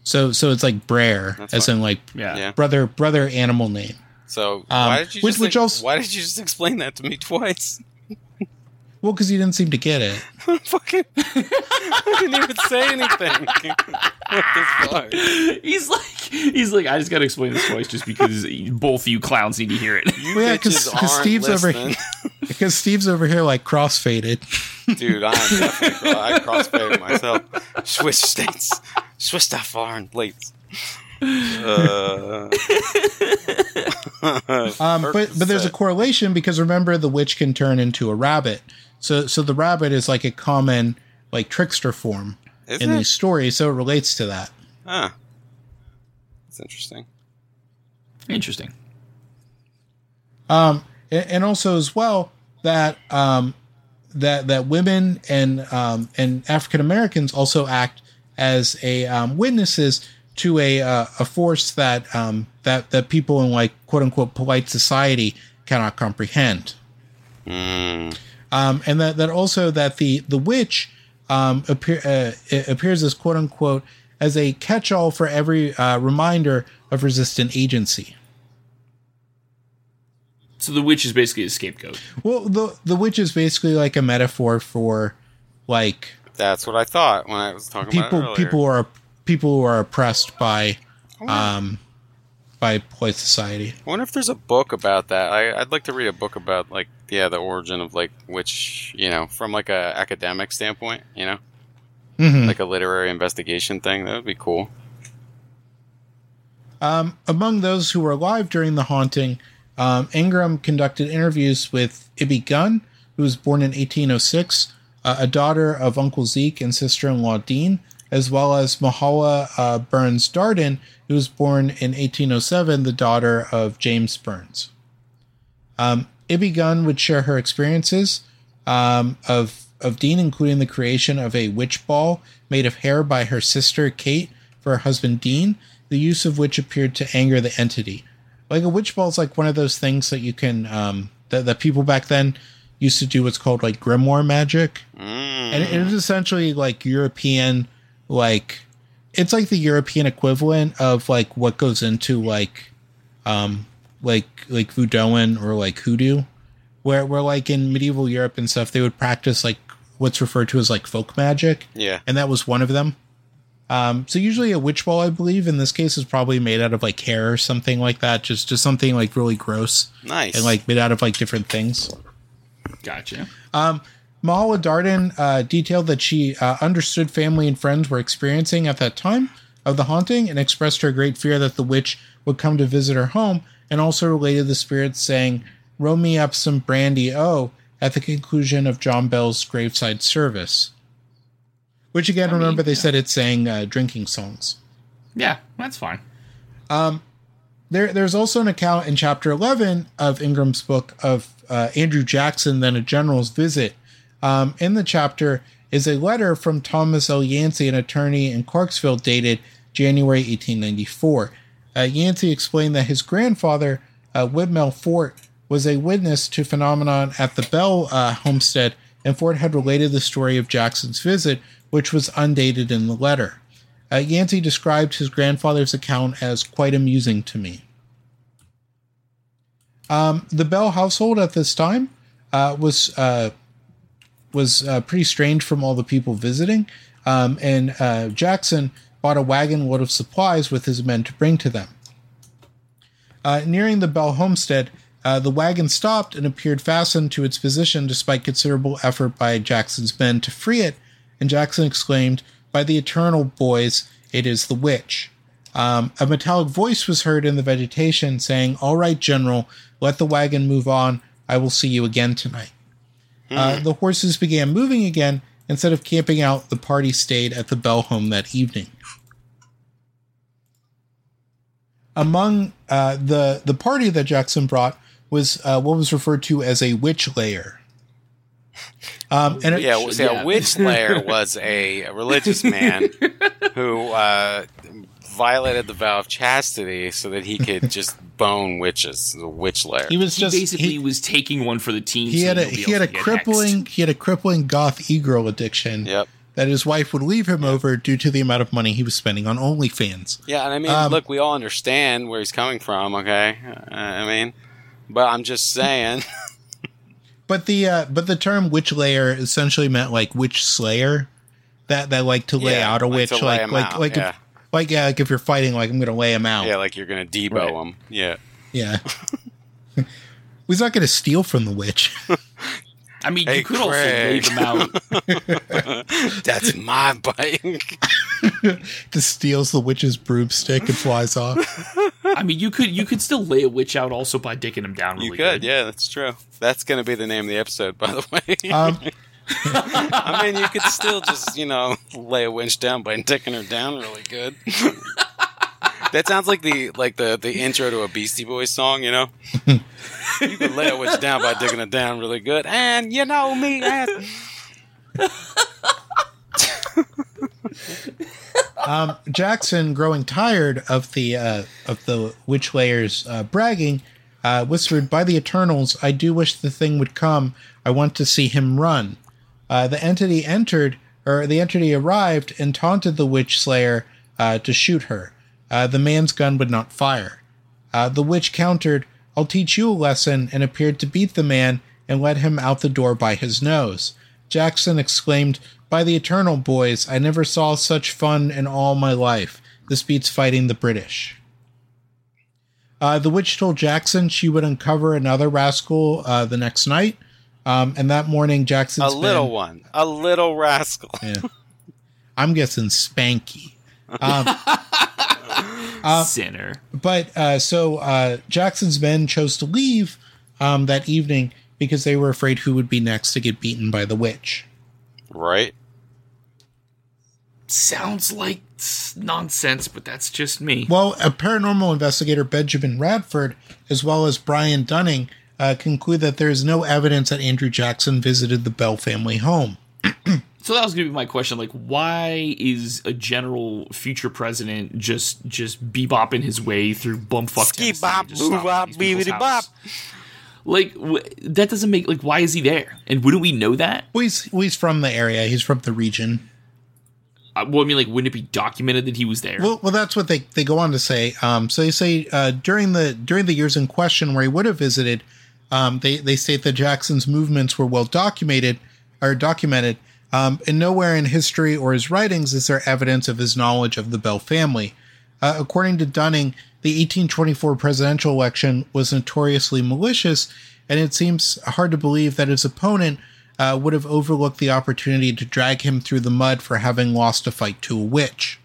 So so it's like Brer, that's as fine. In like yeah. brother brother animal name. So why did you um, just which, like, which also, why did you just explain that to me twice? Well, because you didn't seem to get it. Fucking, I didn't even say anything. What the fuck? He's like he's like I just gotta explain this twice just because both you clowns need to hear it. Well, yeah, because Steve's listening. Over because Steve's over here like crossfaded. Dude, I'm definitely I crossfaded myself. Swiss states. Swiss stuff foreign plates. Uh. um, but but there's a correlation, because remember the witch can turn into a rabbit. So so the rabbit is like a common like trickster form Isn't in it? These stories, so it relates to that. Ah. That's interesting. Interesting. Um and also as well that um that that women and um and African Americans also act as a um, witnesses to a uh, a force that um, that that people in like quote unquote polite society cannot comprehend, mm. um, and that, that also that the the witch um, appear, uh, appears as quote unquote as a catch all for every uh, reminder of resistant agency. So the witch is basically a scapegoat. Well, the the witch is basically like a metaphor for, like... That's what I thought when I was talking people, about it earlier. People are people who are oppressed by, um, by polite society. I wonder if there's a book about that. I, I'd like to read a book about, like, yeah, the origin of, like, witch, you know, from, like, a academic standpoint, you know? Mm-hmm. Like a literary investigation thing. That would be cool. Um, among those who were alive during the haunting... Um, Ingram conducted interviews with Ibby Gunn, who was born in eighteen oh six, uh, a daughter of Uncle Zeke and sister-in-law Dean, as well as Mahala uh, Burns Darden, who was born in eighteen oh seven, the daughter of James Burns. Um, Ibby Gunn would share her experiences um, of, of Dean, including the creation of a witch ball made of hair by her sister Kate for her husband Dean, the use of which appeared to anger the entity. Like, a witch ball is like one of those things that you can, um, that, that people back then used to do what's called, like, grimoire magic. Mm. And it, it is essentially, like, European, like, it's like the European equivalent of, like, what goes into, like, um, like, like Voodooing or, like, hoodoo. Where, where, like, in medieval Europe and stuff, they would practice, like, what's referred to as, like, folk magic. Yeah. And that was one of them. Um, so usually a witch ball, I believe, in this case is probably made out of, like, hair or something like that. Just, just something, like, really gross. Nice. And, like, made out of, like, different things. Gotcha. Um, Mahala Darden uh, detailed that she uh, understood family and friends were experiencing at that time of the haunting and expressed her great fear that the witch would come to visit her home, and also related the spirits saying, "Roll me up some brandy, oh," at the conclusion of John Bell's graveside service. Which, again, I remember mean, they yeah. said it sang uh, drinking songs. Yeah, that's fine. Um, there, there's also an account in Chapter eleven of Ingram's book of uh, Andrew Jackson, then a general's visit. Um, in the chapter is a letter from Thomas L. Yancey, an attorney in Clarksville, dated January eighteen ninety-four. Uh, Yancey explained that his grandfather, uh, Widmell Fort, was a witness to phenomenon at the Bell uh, homestead, and Fort had related the story of Jackson's visit, which was undated in the letter. Uh, Yancey described his grandfather's account as quite amusing to me. Um, the Bell household at this time uh, was uh, was uh, pretty strange from all the people visiting, um, and uh, Jackson bought a wagon load of supplies with his men to bring to them. Uh, nearing the Bell homestead, uh, the wagon stopped and appeared fastened to its position despite considerable effort by Jackson's men to free it, and Jackson exclaimed, "By the eternal boys, it is the witch." Um, a metallic voice was heard in the vegetation saying, "All right, General, let the wagon move on. I will see you again tonight." Mm. Uh, the horses began moving again. Instead of camping out, the party stayed at the Bell home that evening. Among uh, the, the party that Jackson brought was uh, what was referred to as a witch layer. Um, and it, yeah, it was, yeah, a witch layer was a religious man who uh, violated the vow of chastity so that he could just bone witches. A witch layer. He was just he basically he, was taking one for the team. He so had a he had a crippling next. he had a crippling goth e-girl addiction. Yep. That his wife would leave him over due to the amount of money he was spending on OnlyFans. Yeah, and I mean, um, look, we all understand where he's coming from. Okay, uh, I mean, but I'm just saying. But the uh, but the term witch layer essentially meant, like, witch slayer, that that like to lay yeah, out a like witch, like like out. like yeah. if, like yeah, like if you're fighting, like, I'm gonna lay him out. Yeah, like you're gonna debo right. him. Yeah, yeah. We're not gonna steal from the witch. I mean, hey, you could Craig. also leave him out. That's my bike. Just steals the witch's broomstick and flies off. I mean, you could you could still lay a witch out also by dicking him down. Really you could, good. yeah, that's true. That's going to be the name of the episode, by the way. Um, I mean, you could still just, you know, lay a witch down by dicking her down really good. That sounds like the like the, the intro to a Beastie Boys song, you know? You could lay a witch down by dicking her down really good, and you know me. And... um, Jackson, growing tired of the uh, of the witch layers uh, bragging, uh, whispered, "By the Eternals, I do wish the thing would come. I want to see him run." Uh, the entity entered, or the entity arrived, and taunted the witch slayer uh, to shoot her. Uh, the man's gun would not fire. Uh, the witch countered, I'll teach you a lesson, and appeared to beat the man and led him out the door by his nose. Jackson exclaimed, "By the eternal, boys, I never saw such fun in all my life. This beats fighting the British." Uh, the witch told Jackson she would uncover another rascal uh, the next night, um, and that morning Jackson... A little been, one. A little rascal. Yeah. I'm guessing Spanky. Um, uh, Sinner. But uh, so uh, Jackson's men chose to leave um, that evening because they were afraid who would be next to get beaten by the witch. Right. Sounds like nonsense, but that's just me. Well, a paranormal investigator, Benjamin Radford, as well as Brian Dunning, uh, conclude that there is no evidence that Andrew Jackson visited the Bell family home. So that was going to be my question. Like, why is a general future president just just bebopping his way through bumfuck Ski bop, boo bop, beebity bop. Like, w- that doesn't make, like, why is he there? And wouldn't we know that? Well, he's, well, he's from the area. He's from the region. Uh, well, I mean, like, wouldn't it be documented that he was there? Well, well that's what they, they go on to say. Um, so they say uh, during the during the years in question where he would have visited, um, they, they state that Jackson's movements were well documented, or documented, um, and nowhere in history or his writings is there evidence of his knowledge of the Bell family. Uh, according to Dunning, the eighteen twenty-four presidential election was notoriously malicious, and it seems hard to believe that his opponent uh, would have overlooked the opportunity to drag him through the mud for having lost a fight to a witch.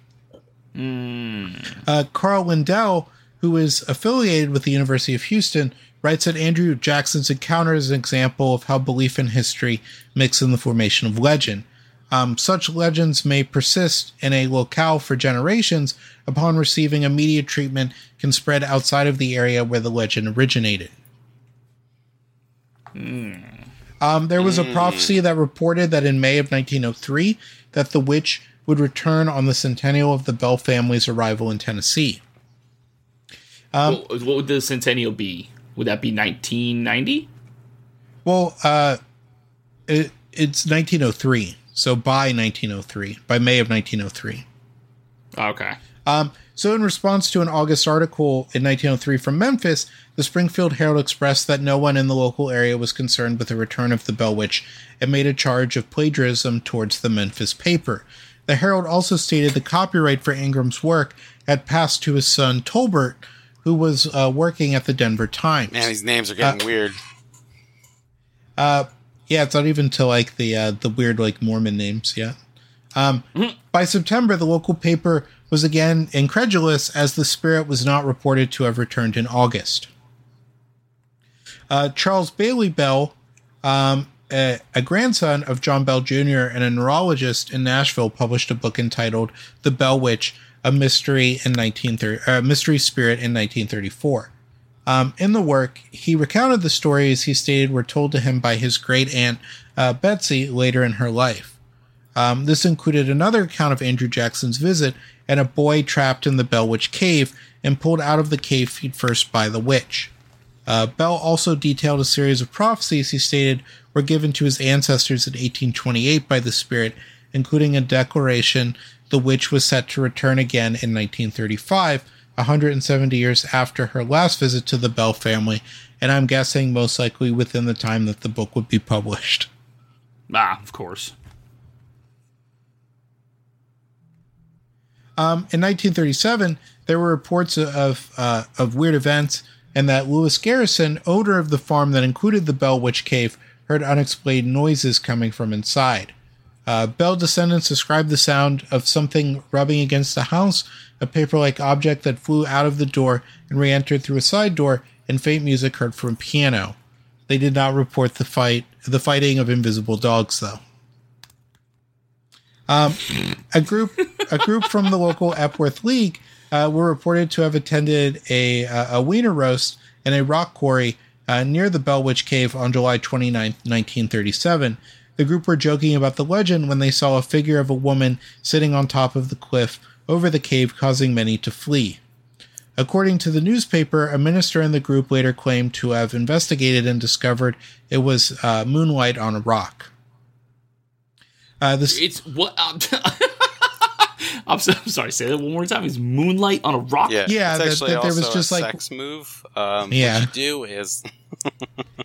Mm. Uh, Carl Lindell, who is affiliated with the University of Houston, writes that Andrew Jackson's encounter is an example of how belief in history mixes in the formation of legend. Um, such legends may persist in a locale for generations. Upon receiving immediate treatment, can spread outside of the area where the legend originated. Mm. Um, there was a prophecy that reported that in May of nineteen oh three, that the witch would return on the centennial of the Bell family's arrival in Tennessee. Um, what, what would the centennial be? Would that be nineteen ninety? Well, uh, it, it's nineteen oh three. So by nineteen oh three, by May of nineteen oh three. Okay. Um, so in response to an August article in nineteen oh three from Memphis, the Springfield Herald expressed that no one in the local area was concerned with the return of the Bell Witch and made a charge of plagiarism towards the Memphis paper. The Herald also stated the copyright for Ingram's work had passed to his son Tolbert, who was uh, working at the Denver Times. Man, these names are getting uh, weird. Uh... Yeah, it's not even to, like, the uh, the weird, like, Mormon names yet. Um, mm-hmm. By September, the local paper was again incredulous, as the spirit was not reported to have returned in August. Uh, Charles Bailey Bell, um, a, a grandson of John Bell Junior and a neurologist in Nashville, published a book entitled The Bell Witch, A Mystery in nineteen thirty, uh, Mystery Spirit in nineteen thirty-four. Um, in the work, he recounted the stories he stated were told to him by his great-aunt, uh, Betsy, later in her life. Um, this included another account of Andrew Jackson's visit and a boy trapped in the Bell Witch Cave and pulled out of the cave feet first by the witch. Uh, Bell also detailed a series of prophecies he stated were given to his ancestors in eighteen twenty-eight by the spirit, including a declaration the witch was set to return again in nineteen thirty-five, one hundred seventy years after her last visit to the Bell family, and I'm guessing most likely within the time that the book would be published. Ah, of course. Um, in nineteen thirty-seven, there were reports of uh, of weird events, and that Lewis Garrison, owner of the farm that included the Bell Witch Cave, heard unexplained noises coming from inside. Uh, Bell descendants described the sound of something rubbing against the house, a paper-like object that flew out of the door and re-entered through a side door, and faint music heard from a piano. They did not report the fight, the fighting of invisible dogs, though. Um, a group, a group from the local Epworth League uh, were reported to have attended a a, a wiener roast in a rock quarry uh, near the Bell Witch Cave on July twenty-ninth, nineteen thirty-seven. The group were joking about the legend when they saw a figure of a woman sitting on top of the cliff over the cave, causing many to flee. According to the newspaper, a minister in the group later claimed to have investigated and discovered it was uh, moonlight on a rock. Uh, this it's what. Um, I'm, so, I'm sorry, say that one more time. Is Moonlight on a Rock? Yeah, yeah, it's actually that, that there also was just a like, sex move. Um, yeah. What you do is...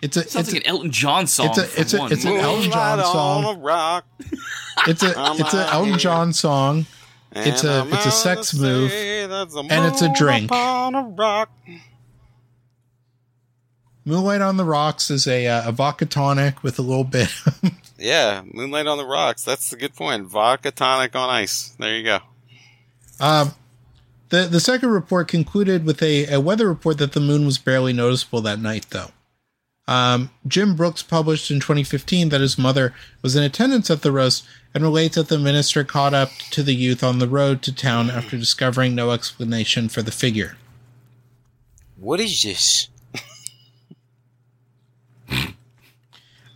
it's a, it sounds it's like an Elton John song. It's, a, it's, a, it's an Elton John song. On a rock. It's a it's an Elton John song. It's a it's a sex move, and it's a drink. Moonlight on the Rocks is a uh, a vodka tonic with a little bit. Yeah, Moonlight on the Rocks. That's a good point. Vodka tonic on ice. There you go. Um, the the second report concluded with a, a weather report that the moon was barely noticeable that night, though. Um, Jim Brooks published in twenty fifteen that his mother was in attendance at the roast and relates that the minister caught up to the youth on the road to town after discovering no explanation for the figure. What is this?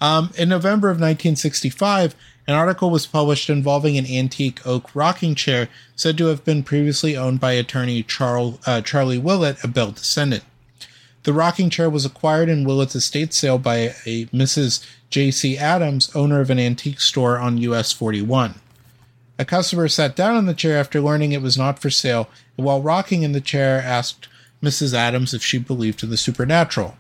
um, in November of nineteen sixty-five, an article was published involving an antique oak rocking chair said to have been previously owned by attorney Charles, uh, Charlie Willett, a Bell descendant. The rocking chair was acquired in Willett's estate sale by a Missus J C Adams, owner of an antique store on U S forty-one. A customer sat down in the chair after learning it was not for sale, and while rocking in the chair, asked Missus Adams if she believed in the supernatural.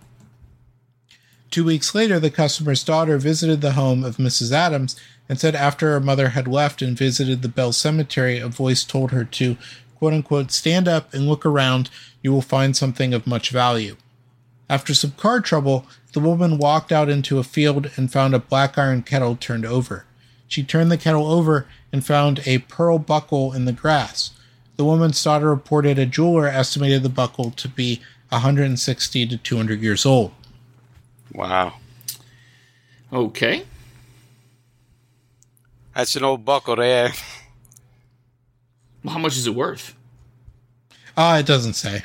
Two weeks later, the customer's daughter visited the home of Missus Adams and said after her mother had left and visited the Bell Cemetery, a voice told her to, quote-unquote, stand up and look around, you will find something of much value. After some car trouble, the woman walked out into a field and found a black iron kettle turned over. She turned the kettle over and found a pearl buckle in the grass. The woman's daughter reported a jeweler estimated the buckle to be one hundred sixty to two hundred years old. Wow. Okay. That's an old buckle there. Well, how much is it worth? Ah, uh, it doesn't say.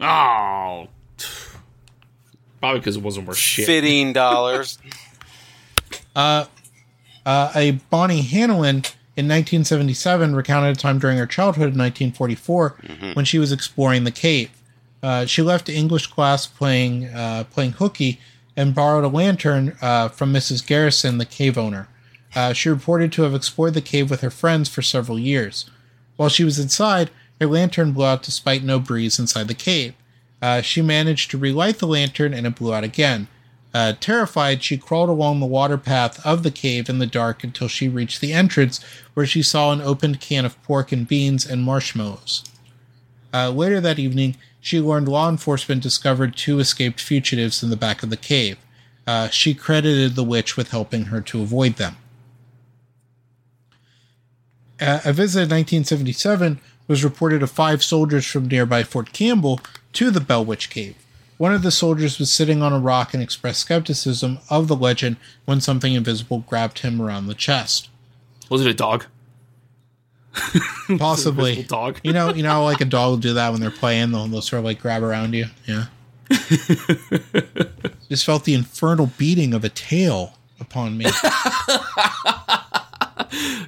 Oh, probably because it wasn't worth shit. Fifteen dollars. uh, uh, a Bonnie Hanlon in nineteen seventy-seven recounted a time during her childhood in nineteen forty-four mm-hmm. when she was exploring the cave. Uh, she left English class playing uh, playing hooky and borrowed a lantern uh, from Missus Garrison, the cave owner. Uh, she reported to have explored the cave with her friends for several years. While she was inside, her lantern blew out despite no breeze inside the cave. Uh, she managed to relight the lantern, and it blew out again. Uh, terrified, she crawled along the water path of the cave in the dark until she reached the entrance, where she saw an opened can of pork and beans and marshmallows. Uh, later that evening, she learned law enforcement discovered two escaped fugitives in the back of the cave. Uh, she credited the witch with helping her to avoid them. Uh, a visit in nineteen seventy-seven was reported of five soldiers from nearby Fort Campbell to the Bell Witch Cave. One of the soldiers was sitting on a rock and expressed skepticism of the legend when something invisible grabbed him around the chest. Was it a dog? Possibly. Dog. You know, you know, like a dog will do that when they're playing. They'll, they'll sort of like grab around you. Yeah. Just felt the infernal beating of a tail upon me.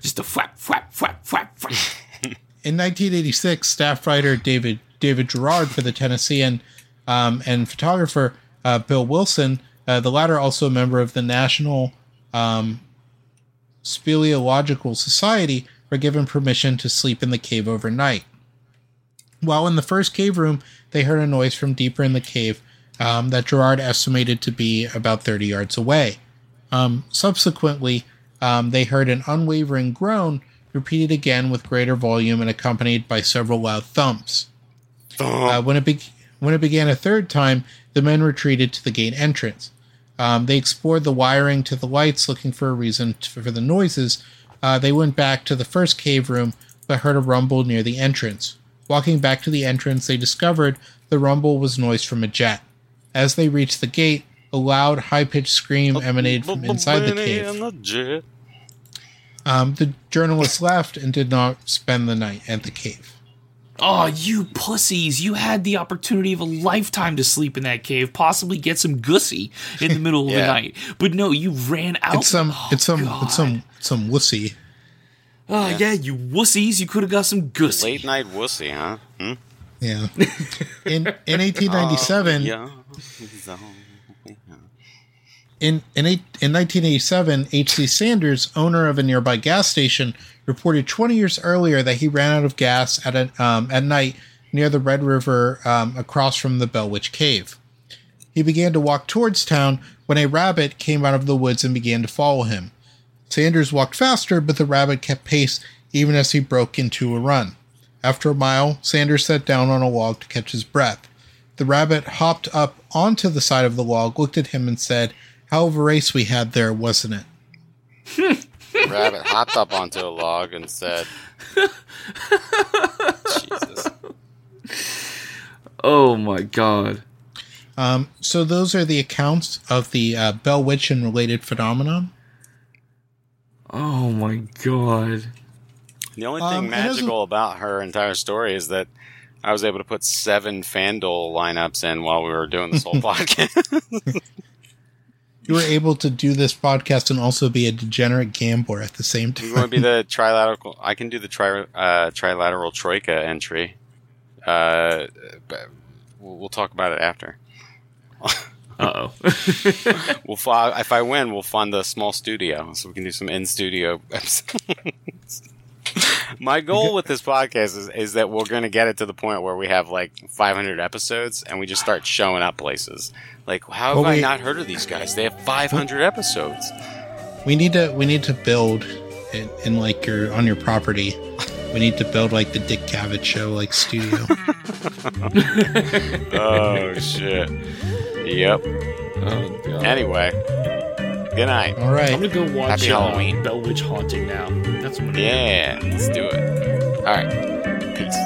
Just a flap, flap, flap, flap, flap. In nineteen eighty-six, staff writer David David Gerard for the Tennessean um, and photographer uh, Bill Wilson, uh, the latter also a member of the National um, Speleological Society, were given permission to sleep in the cave overnight. While in the first cave room, they heard a noise from deeper in the cave um, that Gerard estimated to be about thirty yards away. Um, subsequently, um, they heard an unwavering groan repeated again with greater volume and accompanied by several loud thumps. Uh, when, it be- when it began a third time, the men retreated to the gate entrance. Um, they explored the wiring to the lights, looking for a reason to- for the noises. Uh, they went back to the first cave room, but heard a rumble near the entrance. Walking back to the entrance, they discovered the rumble was noise from a jet. As they reached the gate, a loud, high-pitched scream emanated from inside the cave. Um, the journalist left and did not spend the night at the cave. Oh, you pussies. You had the opportunity of a lifetime to sleep in that cave, possibly get some gussy in the middle yeah. of the night. But no, you ran out. It's some, oh, it's some, God. it's some, some wussy. Oh, yeah, yeah you wussies. You could have got some gussy. Late night wussy, huh? Hmm? Yeah. In, in eighteen ninety-seven, oh, yeah. In in, eight, in nineteen eighty-seven, H C. Sanders, owner of a nearby gas station, reported twenty years earlier that he ran out of gas at a, um, at night near the Red River um, across from the Bell Witch Cave. He began to walk towards town when a rabbit came out of the woods and began to follow him. Sanders walked faster, but the rabbit kept pace even as he broke into a run. After a mile, Sanders sat down on a log to catch his breath. The rabbit hopped up onto the side of the log, looked at him, and said, "How of a race we had there, wasn't it?" The rabbit hopped up onto a log and said, "Jesus." Oh my God. Um, so those are the accounts of the uh, Bell Witch and related phenomenon. Oh my God. The only thing um, magical about her entire story is that I was able to put seven FanDuel lineups in while we were doing this whole podcast. You were able to do this podcast and also be a degenerate gambler at the same time. You want to be the trilateral? I can do the tri, uh, trilateral troika entry. Uh, but we'll talk about it after. Uh-oh. We'll, if I win, we'll fund a small studio so we can do some in-studio episodes. My goal with this podcast is, is that we're going to get it to the point where we have like five hundred episodes and we just start showing up places. Like, how have well, we, I not heard of these guys? They have five hundred episodes. We need to we need to build in, in like your on your property. We need to build like the Dick Cavett Show like studio. Oh shit. Yep. Oh, God. Anyway. Good night. All right. I'm gonna go watch Happy Halloween. Bell Witch Haunting now. That's what I'm yeah, doing. Let's do it. All right. Peace.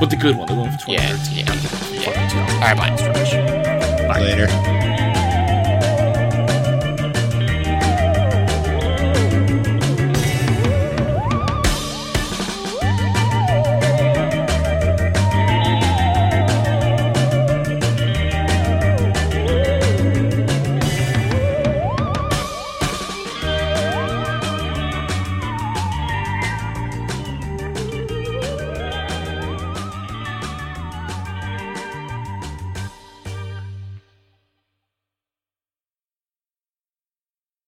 With the good one, the one for twenty thirteen. Yeah, yeah. yeah. All right, bye. Bye. Later.